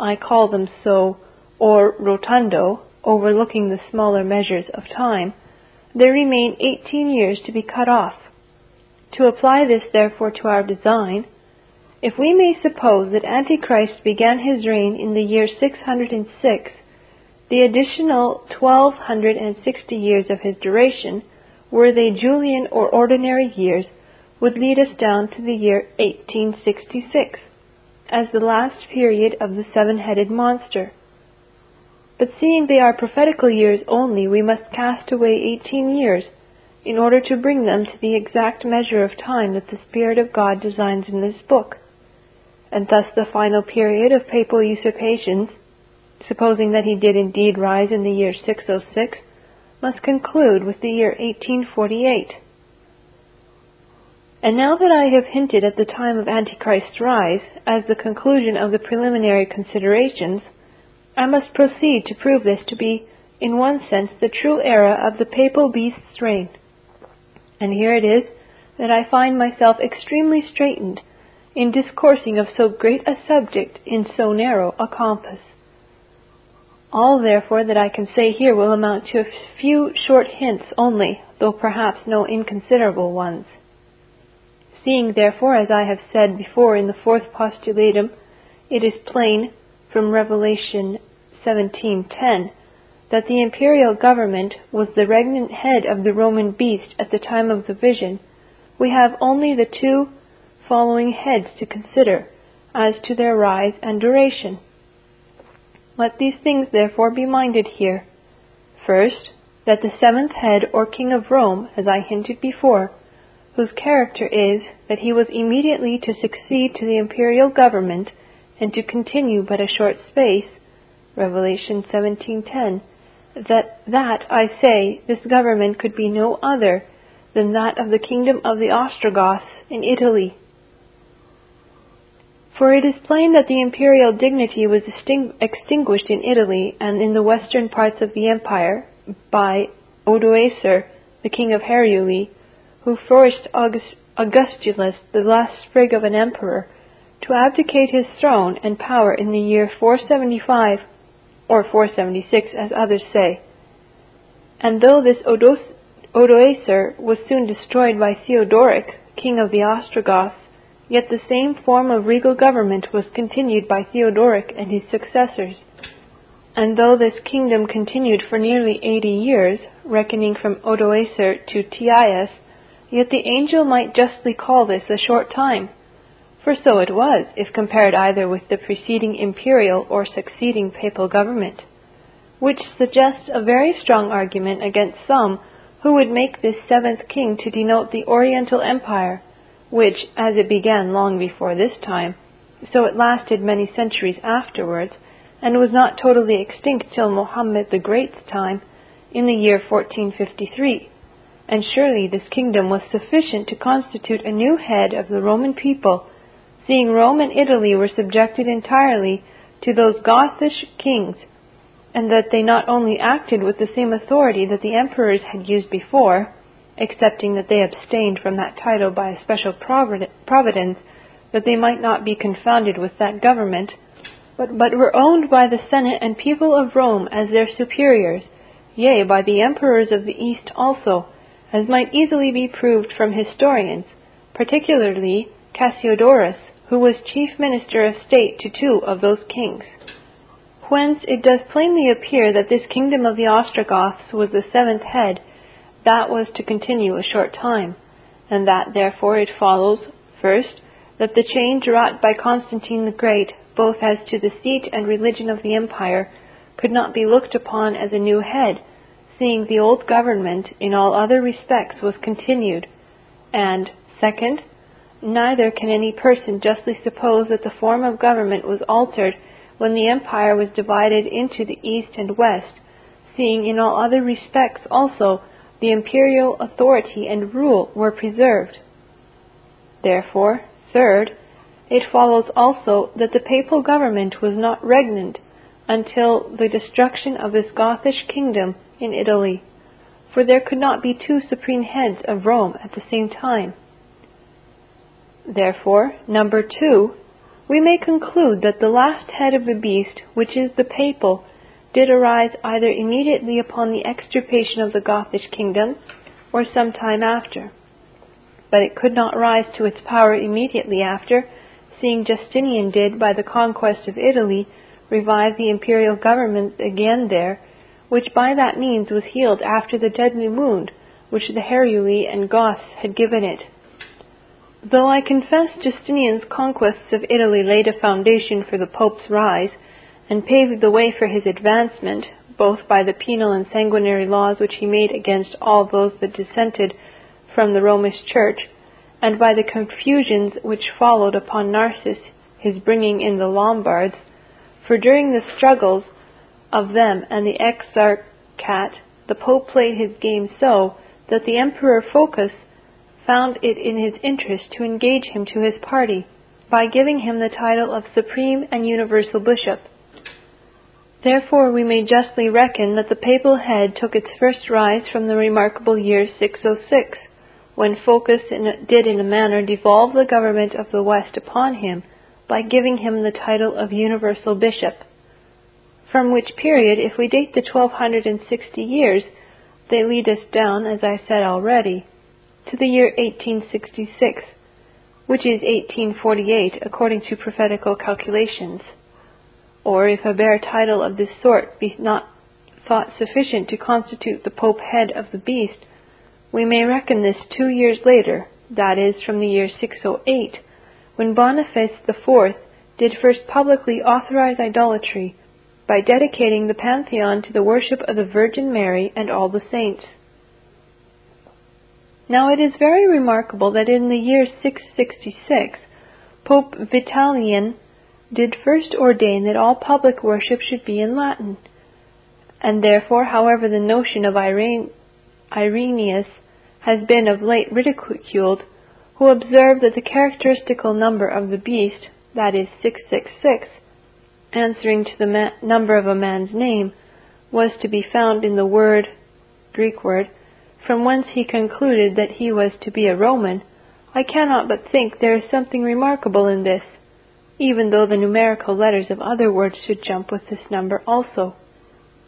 I call them so, or rotundo, overlooking the smaller measures of time, there remain eighteen years to be cut off. To apply this, therefore, to our design, if we may suppose that Antichrist began his reign in the year six hundred six, the additional twelve hundred sixty years of his duration, were they Julian or ordinary years, would lead us down to the year eighteen sixty-six, as the last period of the seven-headed monster. But seeing they are prophetical years only, we must cast away eighteen years, in order to bring them to the exact measure of time that the Spirit of God designs in this book, and thus the final period of papal usurpations, supposing that he did indeed rise in the year six oh six, must conclude with the year eighteen forty-eight. And now that I have hinted at the time of Antichrist's rise as the conclusion of the preliminary considerations, I must proceed to prove this to be, in one sense, the true era of the papal beast's reign. And here it is that I find myself extremely straitened in discoursing of so great a subject in so narrow a compass. All, therefore, that I can say here will amount to a few short hints only, though perhaps no inconsiderable ones. Seeing, therefore, as I have said before in the fourth postulatum, it is plain, from Revelation seventeen ten, that the imperial government was the regnant head of the Roman beast at the time of the vision, we have only the two following heads to consider as to their rise and duration. Let these things therefore be minded here. First, that the seventh head or king of Rome, as I hinted before, whose character is that he was immediately to succeed to the imperial government and to continue but a short space, Revelation seventeen ten, that that, I say, this government could be no other than that of the kingdom of the Ostrogoths in Italy. For it is plain that the imperial dignity was extinguished in Italy and in the western parts of the empire by Odoacer, the king of Heruli, who forced August- Augustulus, the last sprig of an emperor, to abdicate his throne and power in the year four seventy-five, or four seventy-six, as others say. And though this Odos- Odoacer was soon destroyed by Theodoric, king of the Ostrogoths, yet the same form of regal government was continued by Theodoric and his successors. And though this kingdom continued for nearly eighty years, reckoning from Odoacer to Teias, yet the angel might justly call this a short time, for so it was, if compared either with the preceding imperial or succeeding papal government, which suggests a very strong argument against some who would make this seventh king to denote the Oriental Empire, which, as it began long before this time, so it lasted many centuries afterwards, and was not totally extinct till Mohammed the Great's time, in the year fourteen fifty-three, and surely this kingdom was sufficient to constitute a new head of the Roman people, seeing Rome and Italy were subjected entirely to those Gothish kings, and that they not only acted with the same authority that the emperors had used before, excepting that they abstained from that title by a special providence, that they might not be confounded with that government, but, but were owned by the Senate and people of Rome as their superiors, yea, by the emperors of the East also, as might easily be proved from historians, particularly Cassiodorus, who was chief minister of state to two of those kings. Whence it does plainly appear that this kingdom of the Ostrogoths was the seventh head, that was to continue a short time, and that therefore it follows, first, that the change wrought by Constantine the Great, both as to the seat and religion of the empire, could not be looked upon as a new head, seeing the old government in all other respects was continued, and, second, neither can any person justly suppose that the form of government was altered when the empire was divided into the east and west, seeing in all other respects also the imperial authority and rule were preserved. Therefore, third, it follows also that the papal government was not regnant until the destruction of this Gothish kingdom in Italy, for there could not be two supreme heads of Rome at the same time. Therefore, number two, we may conclude that the last head of the beast, which is the papal, did arise either immediately upon the extirpation of the Gothish kingdom, or some time after. But it could not rise to its power immediately after, seeing Justinian did, by the conquest of Italy, revive the imperial government again there, which by that means was healed after the deadly wound which the Heruli and Goths had given it. Though I confess Justinian's conquests of Italy laid a foundation for the Pope's rise and paved the way for his advancement, both by the penal and sanguinary laws which he made against all those that dissented from the Romish Church, and by the confusions which followed upon Narses, his bringing in the Lombards, for during the struggles of them and the Exarchate, the Pope played his game so that the Emperor Phocas found it in his interest to engage him to his party by giving him the title of Supreme and Universal Bishop. Therefore we may justly reckon that the papal head took its first rise from the remarkable year six oh six, when Phocas did in a manner devolve the government of the West upon him by giving him the title of Universal Bishop, from which period, if we date the twelve sixty years, they lead us down, as I said already, to the year eighteen sixty-six, which is eighteen forty-eight according to prophetical calculations. Or if a bare title of this sort be not thought sufficient to constitute the Pope head of the beast, we may reckon this two years later, that is, from the year six oh eight, when Boniface the Fourth did first publicly authorize idolatry by dedicating the Pantheon to the worship of the Virgin Mary and all the saints. Now it is very remarkable that in the year six sixty-six, Pope Vitalian did first ordain that all public worship should be in Latin, and therefore, however the notion of Irene, Irenaeus has been of late ridiculed, who observed that the characteristical number of the beast, that is six six six, answering to the ma- number of a man's name, was to be found in the word, Greek word, from whence he concluded that he was to be a Roman, I cannot but think there is something remarkable in this, even though the numerical letters of other words should jump with this number also,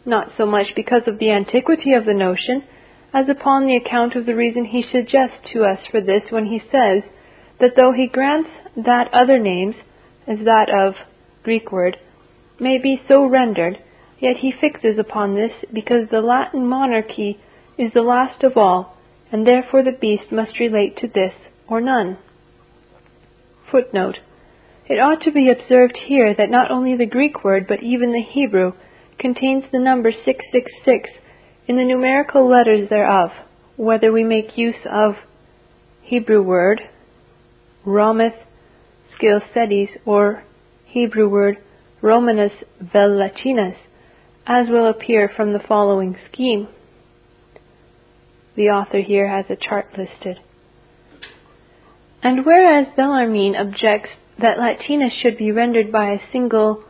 not so much because of the antiquity of the notion, as upon the account of the reason he suggests to us for this when he says that though he grants that other names, as that of Greek word, may be so rendered, yet he fixes upon this because the Latin monarchy is the last of all, and therefore the beast must relate to this or none. Footnote. It ought to be observed here that not only the Greek word, but even the Hebrew, contains the number six six six, in the numerical letters thereof, whether we make use of Hebrew word, Romith Scilcedes, or Hebrew word, Romanus vel Latinus, as will appear from the following scheme. The author here has a chart listed. And whereas Bellarmine objects that Latinus should be rendered by a single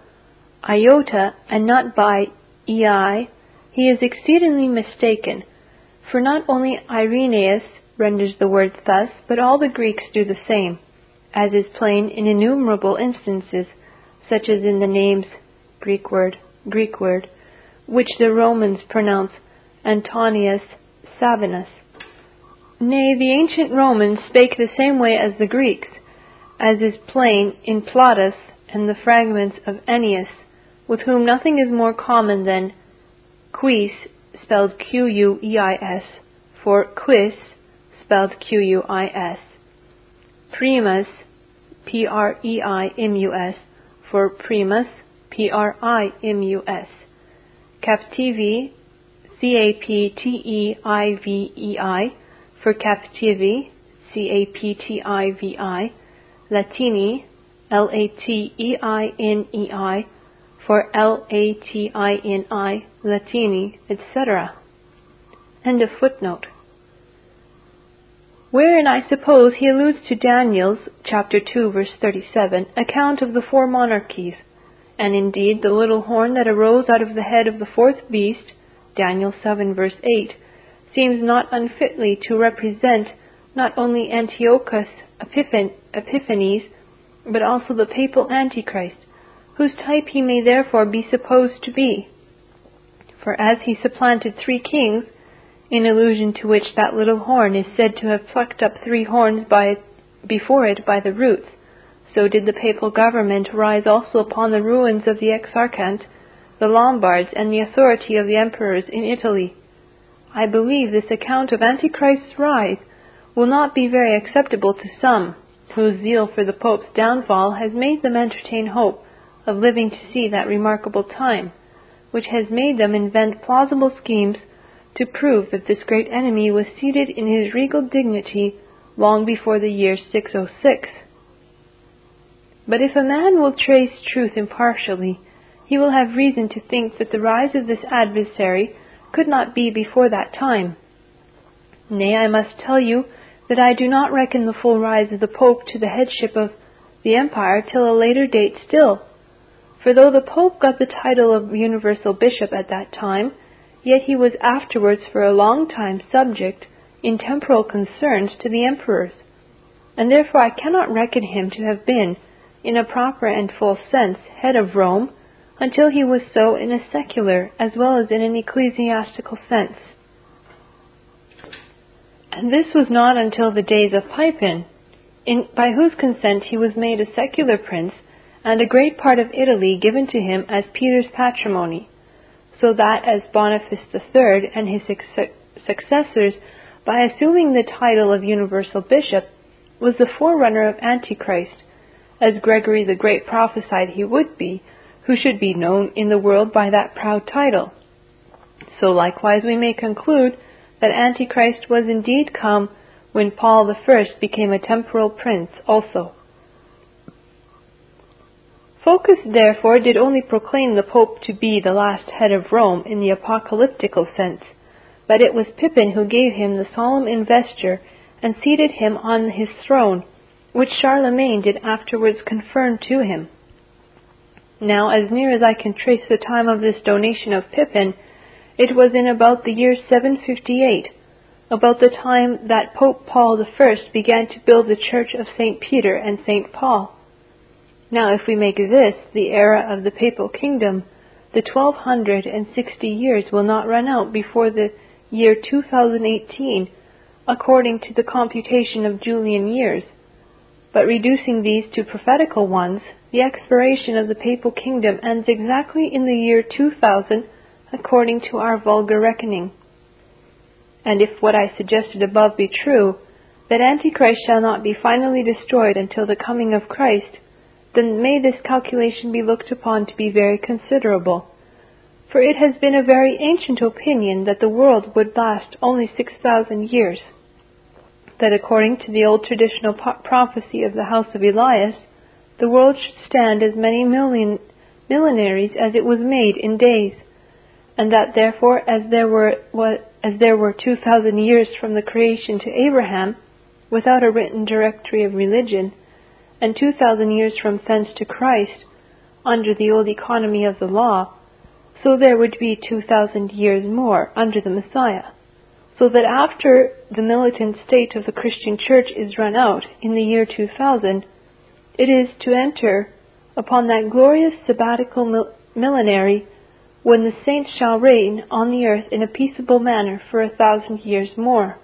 iota and not by ei, he is exceedingly mistaken, for not only Irenaeus renders the words thus, but all the Greeks do the same, as is plain in innumerable instances, such as in the names Greek word, Greek word, which the Romans pronounce Antonius Sabinus. Nay, the ancient Romans spake the same way as the Greeks, as is plain in Plautus and the fragments of Ennius, with whom nothing is more common than Quis, spelled Q U E I S, for quis, spelled Q U I S. Primus, P R E I M U S, for primus, P R I M U S. Captivi, C A P T E I V E I, for captivi, C A P T I V I. Latini, L A T E I N E I, for L A T I N I, Latini, et cetera. End of footnote. Wherein I suppose he alludes to Daniel's, chapter two, verse thirty-seven, account of the four monarchies, and indeed the little horn that arose out of the head of the fourth beast, Daniel seven, verse eight, seems not unfitly to represent not only Antiochus Epiphan- Epiphanes, but also the papal Antichrist, whose type he may therefore be supposed to be. For as he supplanted three kings, in allusion to which that little horn is said to have plucked up three horns by, before it by the roots, so did the papal government rise also upon the ruins of the Exarchate, the Lombards, and the authority of the emperors in Italy. I believe this account of Antichrist's rise will not be very acceptable to some, whose zeal for the Pope's downfall has made them entertain hope of living to see that remarkable time, which has made them invent plausible schemes to prove that this great enemy was seated in his regal dignity long before the year six oh six. But if a man will trace truth impartially, he will have reason to think that the rise of this adversary could not be before that time. Nay, I must tell you that I do not reckon the full rise of the Pope to the headship of the empire till a later date still. For though the Pope got the title of universal bishop at that time, yet he was afterwards for a long time subject in temporal concerns to the emperors, and therefore I cannot reckon him to have been, in a proper and full sense, head of Rome, until he was so in a secular as well as in an ecclesiastical sense. And this was not until the days of Pipin, in, by whose consent he was made a secular prince, and a great part of Italy given to him as Peter's patrimony, so that as Boniface the Third and his successors, by assuming the title of universal bishop, was the forerunner of Antichrist, as Gregory the Great prophesied he would be, who should be known in the world by that proud title. So likewise we may conclude that Antichrist was indeed come when Paul the First became a temporal prince also. Phocas therefore did only proclaim the Pope to be the last head of Rome in the apocalyptical sense, but it was Pipin who gave him the solemn investure and seated him on his throne, which Charlemagne did afterwards confirm to him. Now, as near as I can trace the time of this donation of Pipin, it was in about the year seven fifty-eight, about the time that Pope Paul the First began to build the Church of Saint Peter and Saint Paul. Now, if we make this the era of the Papal Kingdom, the twelve hundred sixty years will not run out before the year two thousand eighteen, according to the computation of Julian years. But reducing these to prophetical ones, the expiration of the Papal Kingdom ends exactly in the year two thousand, according to our vulgar reckoning. And if what I suggested above be true, that Antichrist shall not be finally destroyed until the coming of Christ, then may this calculation be looked upon to be very considerable. For it has been a very ancient opinion that the world would last only six thousand years, that according to the old traditional po- prophecy of the house of Elias, the world should stand as many million millenaries as it was made in days, and that therefore, as there were as there were two thousand years from the creation to Abraham, without a written directory of religion, and two thousand years from thence to Christ, under the old economy of the law, so there would be two thousand years more under the Messiah, so that after the militant state of the Christian Church is run out in the year two thousand, it is to enter upon that glorious sabbatical mil- millenary when the saints shall reign on the earth in a peaceable manner for a thousand years more,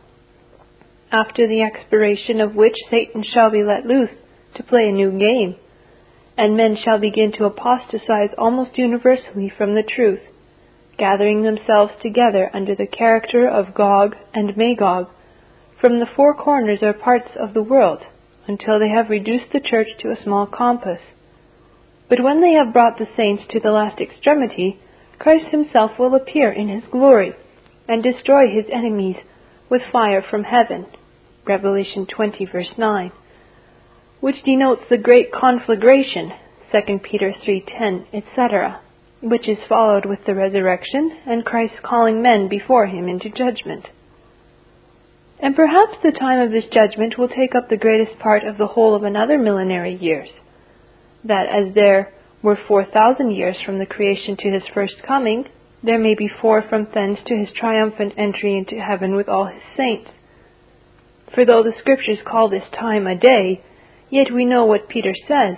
after the expiration of which Satan shall be let loose to play a new game, and men shall begin to apostatize almost universally from the truth, gathering themselves together under the character of Gog and Magog, from the four corners or parts of the world, until they have reduced the church to a small compass. But when they have brought the saints to the last extremity, Christ himself will appear in his glory, and destroy his enemies with fire from heaven, Revelation twenty, verse nine, which denotes the great conflagration, Second Peter three ten, et cetera, which is followed with the resurrection and Christ calling men before him into judgment. And perhaps the time of this judgment will take up the greatest part of the whole of another millenary years, that as there were four thousand years from the creation to his first coming, there may be four from thence to his triumphant entry into heaven with all his saints. For though the Scriptures call this time a day, yet we know what Peter says,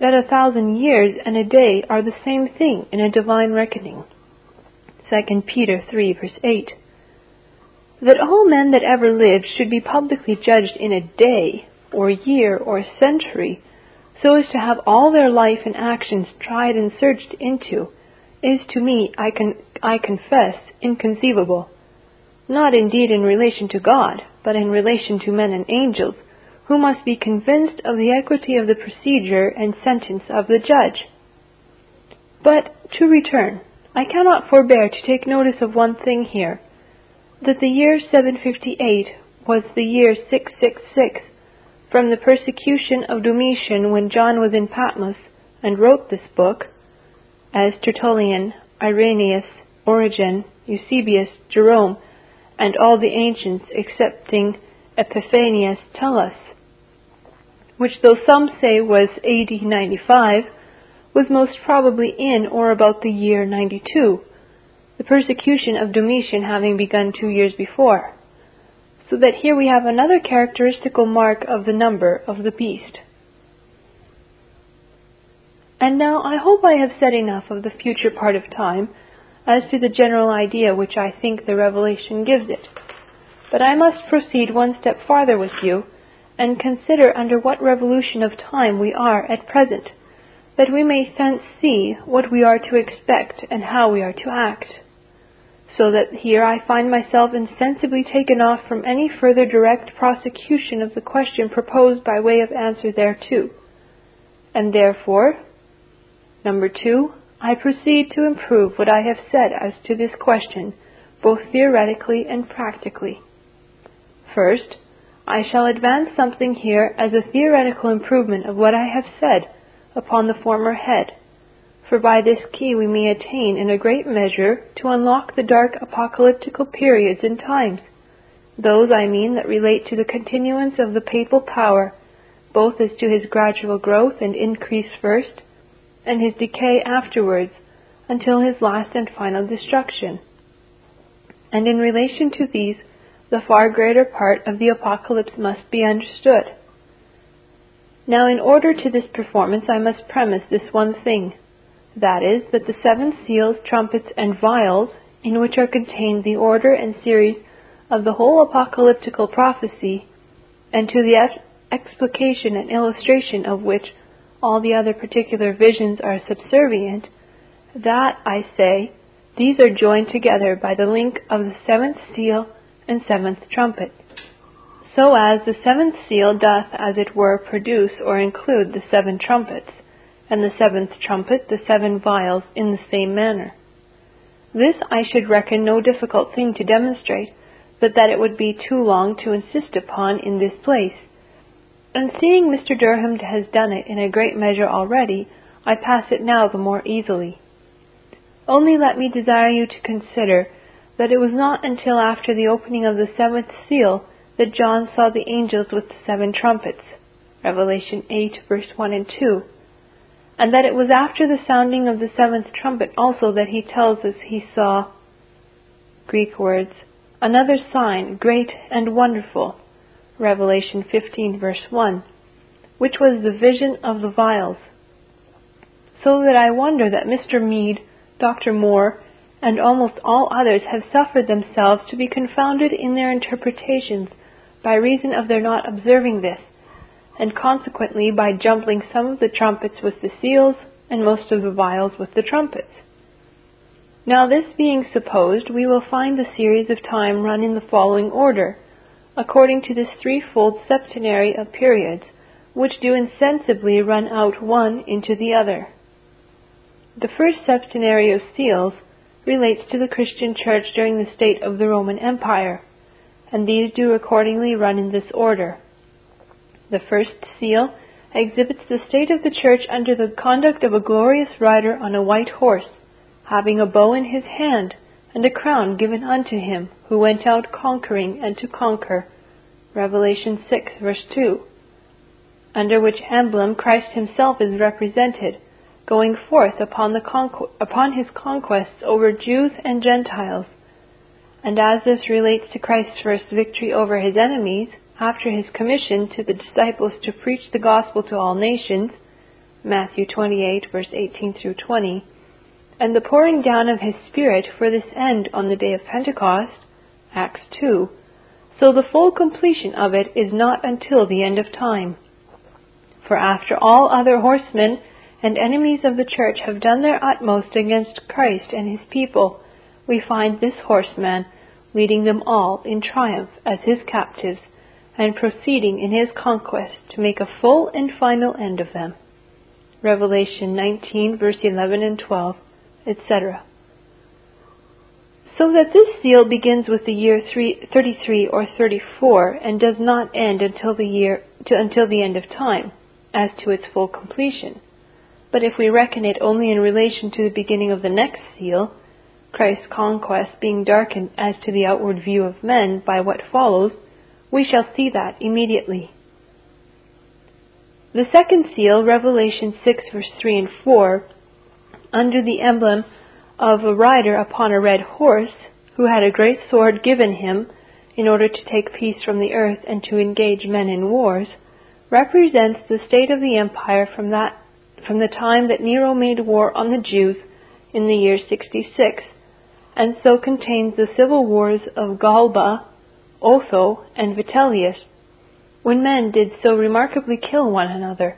that a thousand years and a day are the same thing in a divine reckoning, Second Peter three, verse eight. That all men that ever lived should be publicly judged in a day, or year, or century, so as to have all their life and actions tried and searched into, is to me, I con- I confess, inconceivable, not indeed in relation to God, but in relation to men and angels, who must be convinced of the equity of the procedure and sentence of the judge. But to return, I cannot forbear to take notice of one thing here, that the year seven fifty-eight was the year six sixty-six, from the persecution of Domitian when John was in Patmos and wrote this book, as Tertullian, Irenaeus, Origen, Eusebius, Jerome, and all the ancients excepting Epiphanius tell us, which though some say was A D ninety-five, was most probably in or about the year ninety-two, the persecution of Domitian having begun two years before. So that here we have another characteristical mark of the number of the beast. And now I hope I have said enough of the future part of time as to the general idea which I think the revelation gives it. But I must proceed one step farther with you, and consider under what revolution of time we are at present, that we may thence see what we are to expect and how we are to act. So that here I find myself insensibly taken off from any further direct prosecution of the question proposed by way of answer thereto. And therefore, number two, I proceed to improve what I have said as to this question, both theoretically and practically. First, I shall advance something here as a theoretical improvement of what I have said upon the former head, for by this key we may attain in a great measure to unlock the dark apocalyptical periods and times, those, I mean, that relate to the continuance of the papal power, both as to his gradual growth and increase first, and his decay afterwards, until his last and final destruction, and in relation to these, the far greater part of the apocalypse must be understood. Now in order to this performance I must premise this one thing, that is, that the seven seals, trumpets, and vials, in which are contained the order and series of the whole apocalyptical prophecy, and to the explication and illustration of which all the other particular visions are subservient, that, I say, these are joined together by the link of the seventh seal and seventh trumpet, so as the seventh seal doth, as it were, produce or include the seven trumpets, and the seventh trumpet the seven vials in the same manner. This I should reckon no difficult thing to demonstrate, but that it would be too long to insist upon in this place. And seeing Mister Durham has done it in a great measure already, I pass it now the more easily. Only let me desire you to consider that it was not until after the opening of the seventh seal that John saw the angels with the seven trumpets, Revelation eight, verse one and two, and that it was after the sounding of the seventh trumpet also that he tells us he saw, Greek words, another sign, great and wonderful, Revelation fifteen, verse one, which was the vision of the vials. So that I wonder that Mister Mead, Doctor Moore, and almost all others have suffered themselves to be confounded in their interpretations by reason of their not observing this, and consequently by jumbling some of the trumpets with the seals and most of the vials with the trumpets. Now this being supposed, we will find the series of time run in the following order, according to this threefold septenary of periods, which do insensibly run out one into the other. The first septenary of seals relates to the Christian Church during the state of the Roman Empire, and these do accordingly run in this order. The first seal exhibits the state of the church under the conduct of a glorious rider on a white horse, having a bow in his hand, and a crown given unto him, who went out conquering and to conquer, Revelation six, verse two, under which emblem Christ himself is represented, going forth upon, the conqu- upon his conquests over Jews and Gentiles. And as this relates to Christ's first victory over his enemies, after his commission to the disciples to preach the gospel to all nations, Matthew twenty-eight, verse eighteen through twenty, and the pouring down of his Spirit for this end on the day of Pentecost, Acts two, so the full completion of it is not until the end of time. For after all other horsemen and enemies of the church have done their utmost against Christ and his people, we find this horseman leading them all in triumph as his captives, and proceeding in his conquest to make a full and final end of them. Revelation nineteen, verse eleven and twelve, et cetera. So that this seal begins with the year thirty-three or thirty-four and does not end until the year to, until the end of time, as to its full completion. But if we reckon it only in relation to the beginning of the next seal, Christ's conquest being darkened as to the outward view of men by what follows, we shall see that immediately. The second seal, Revelation six, verse three and four, under the emblem of a rider upon a red horse, who had a great sword given him in order to take peace from the earth and to engage men in wars, represents the state of the empire from that from the time that Nero made war on the Jews in the year sixty-six, and so contains the civil wars of Galba, Otho, and Vitellius, when men did so remarkably kill one another,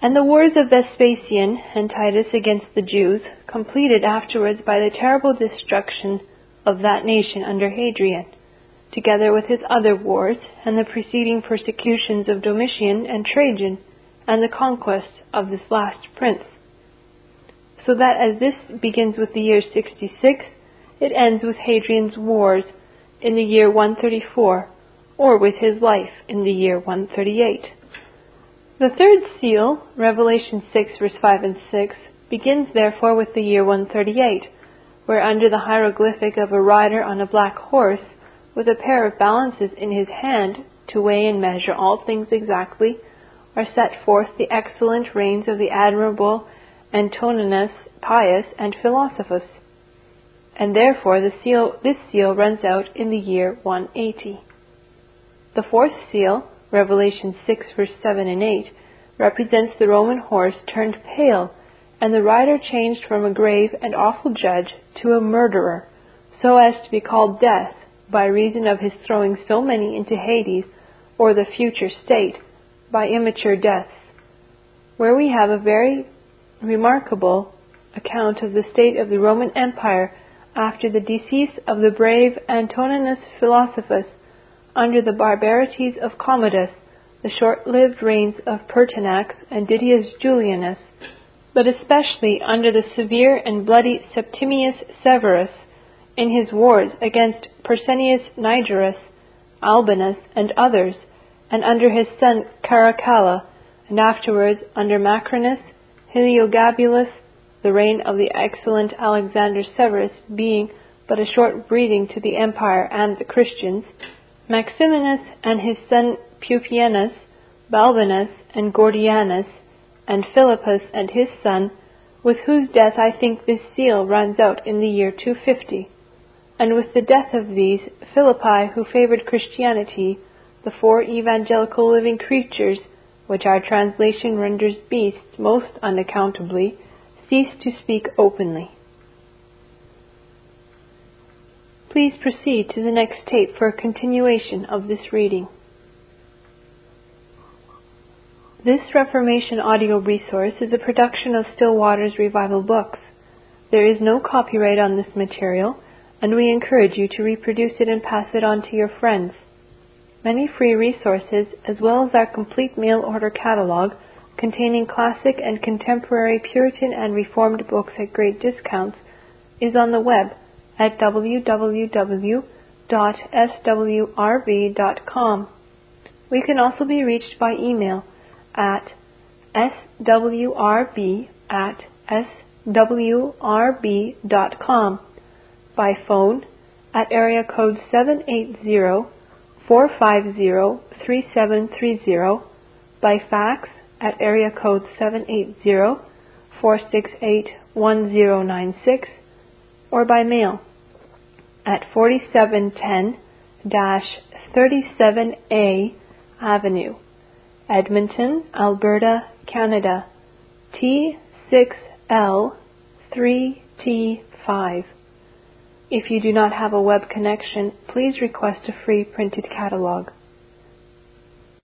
and the wars of Vespasian and Titus against the Jews, completed afterwards by the terrible destruction of that nation under Hadrian, together with his other wars, and the preceding persecutions of Domitian and Trajan, and the conquest of this last prince. So that as this begins with the year sixty-six, it ends with Hadrian's wars in the year one thirty-four, or with his life in the year one thirty-eight. The third seal, Revelation six, verse five and six, begins therefore with the year one thirty-eight, where under the hieroglyphic of a rider on a black horse, with a pair of balances in his hand, to weigh and measure all things exactly, are set forth the excellent reigns of the admirable Antoninus, Pius, and Philosophus. And therefore the seal, this seal runs out in the year one eighty. The fourth seal, Revelation six, verse seven and eight, represents the Roman horse turned pale, and the rider changed from a grave and awful judge to a murderer, so as to be called death, by reason of his throwing so many into Hades, or the future state, by immature deaths, where we have a very remarkable account of the state of the Roman Empire after the decease of the brave Antoninus Philosophus, under the barbarities of Commodus, the short-lived reigns of Pertinax and Didius Julianus, but especially under the severe and bloody Septimius Severus in his wars against Persenius Nigerus, Albinus, and others, and under his son Caracalla, and afterwards under Macrinus, Heliogabalus, the reign of the excellent Alexander Severus being but a short breathing to the empire and the Christians, Maximinus and his son Pupienus, Balbinus and Gordianus, and Philippus and his son, with whose death I think this seal runs out in the year two fifty. And with the death of these, Philippi, who favored Christianity, the four evangelical living creatures, which our translation renders beasts most unaccountably, cease to speak openly. Please proceed to the next tape for a continuation of this reading. This Reformation audio resource is a production of Stillwater's Revival Books. There is no copyright on this material, and we encourage you to reproduce it and pass it on to your friends. Many free resources, as well as our complete mail order catalog, containing classic and contemporary Puritan and Reformed books at great discounts, is on the web at w w w dot s w r v dot com. We can also be reached by email at s w r b at s w r b dot com, by phone at area code seven eight zero, four five zero, three seven three zero, by fax at area code seven eight zero, four six eight, one zero nine six, or by mail at forty-seven ten, thirty-seven A Avenue, Edmonton, Alberta, Canada, T six L three T five. If you do not have a web connection, please request a free printed catalog.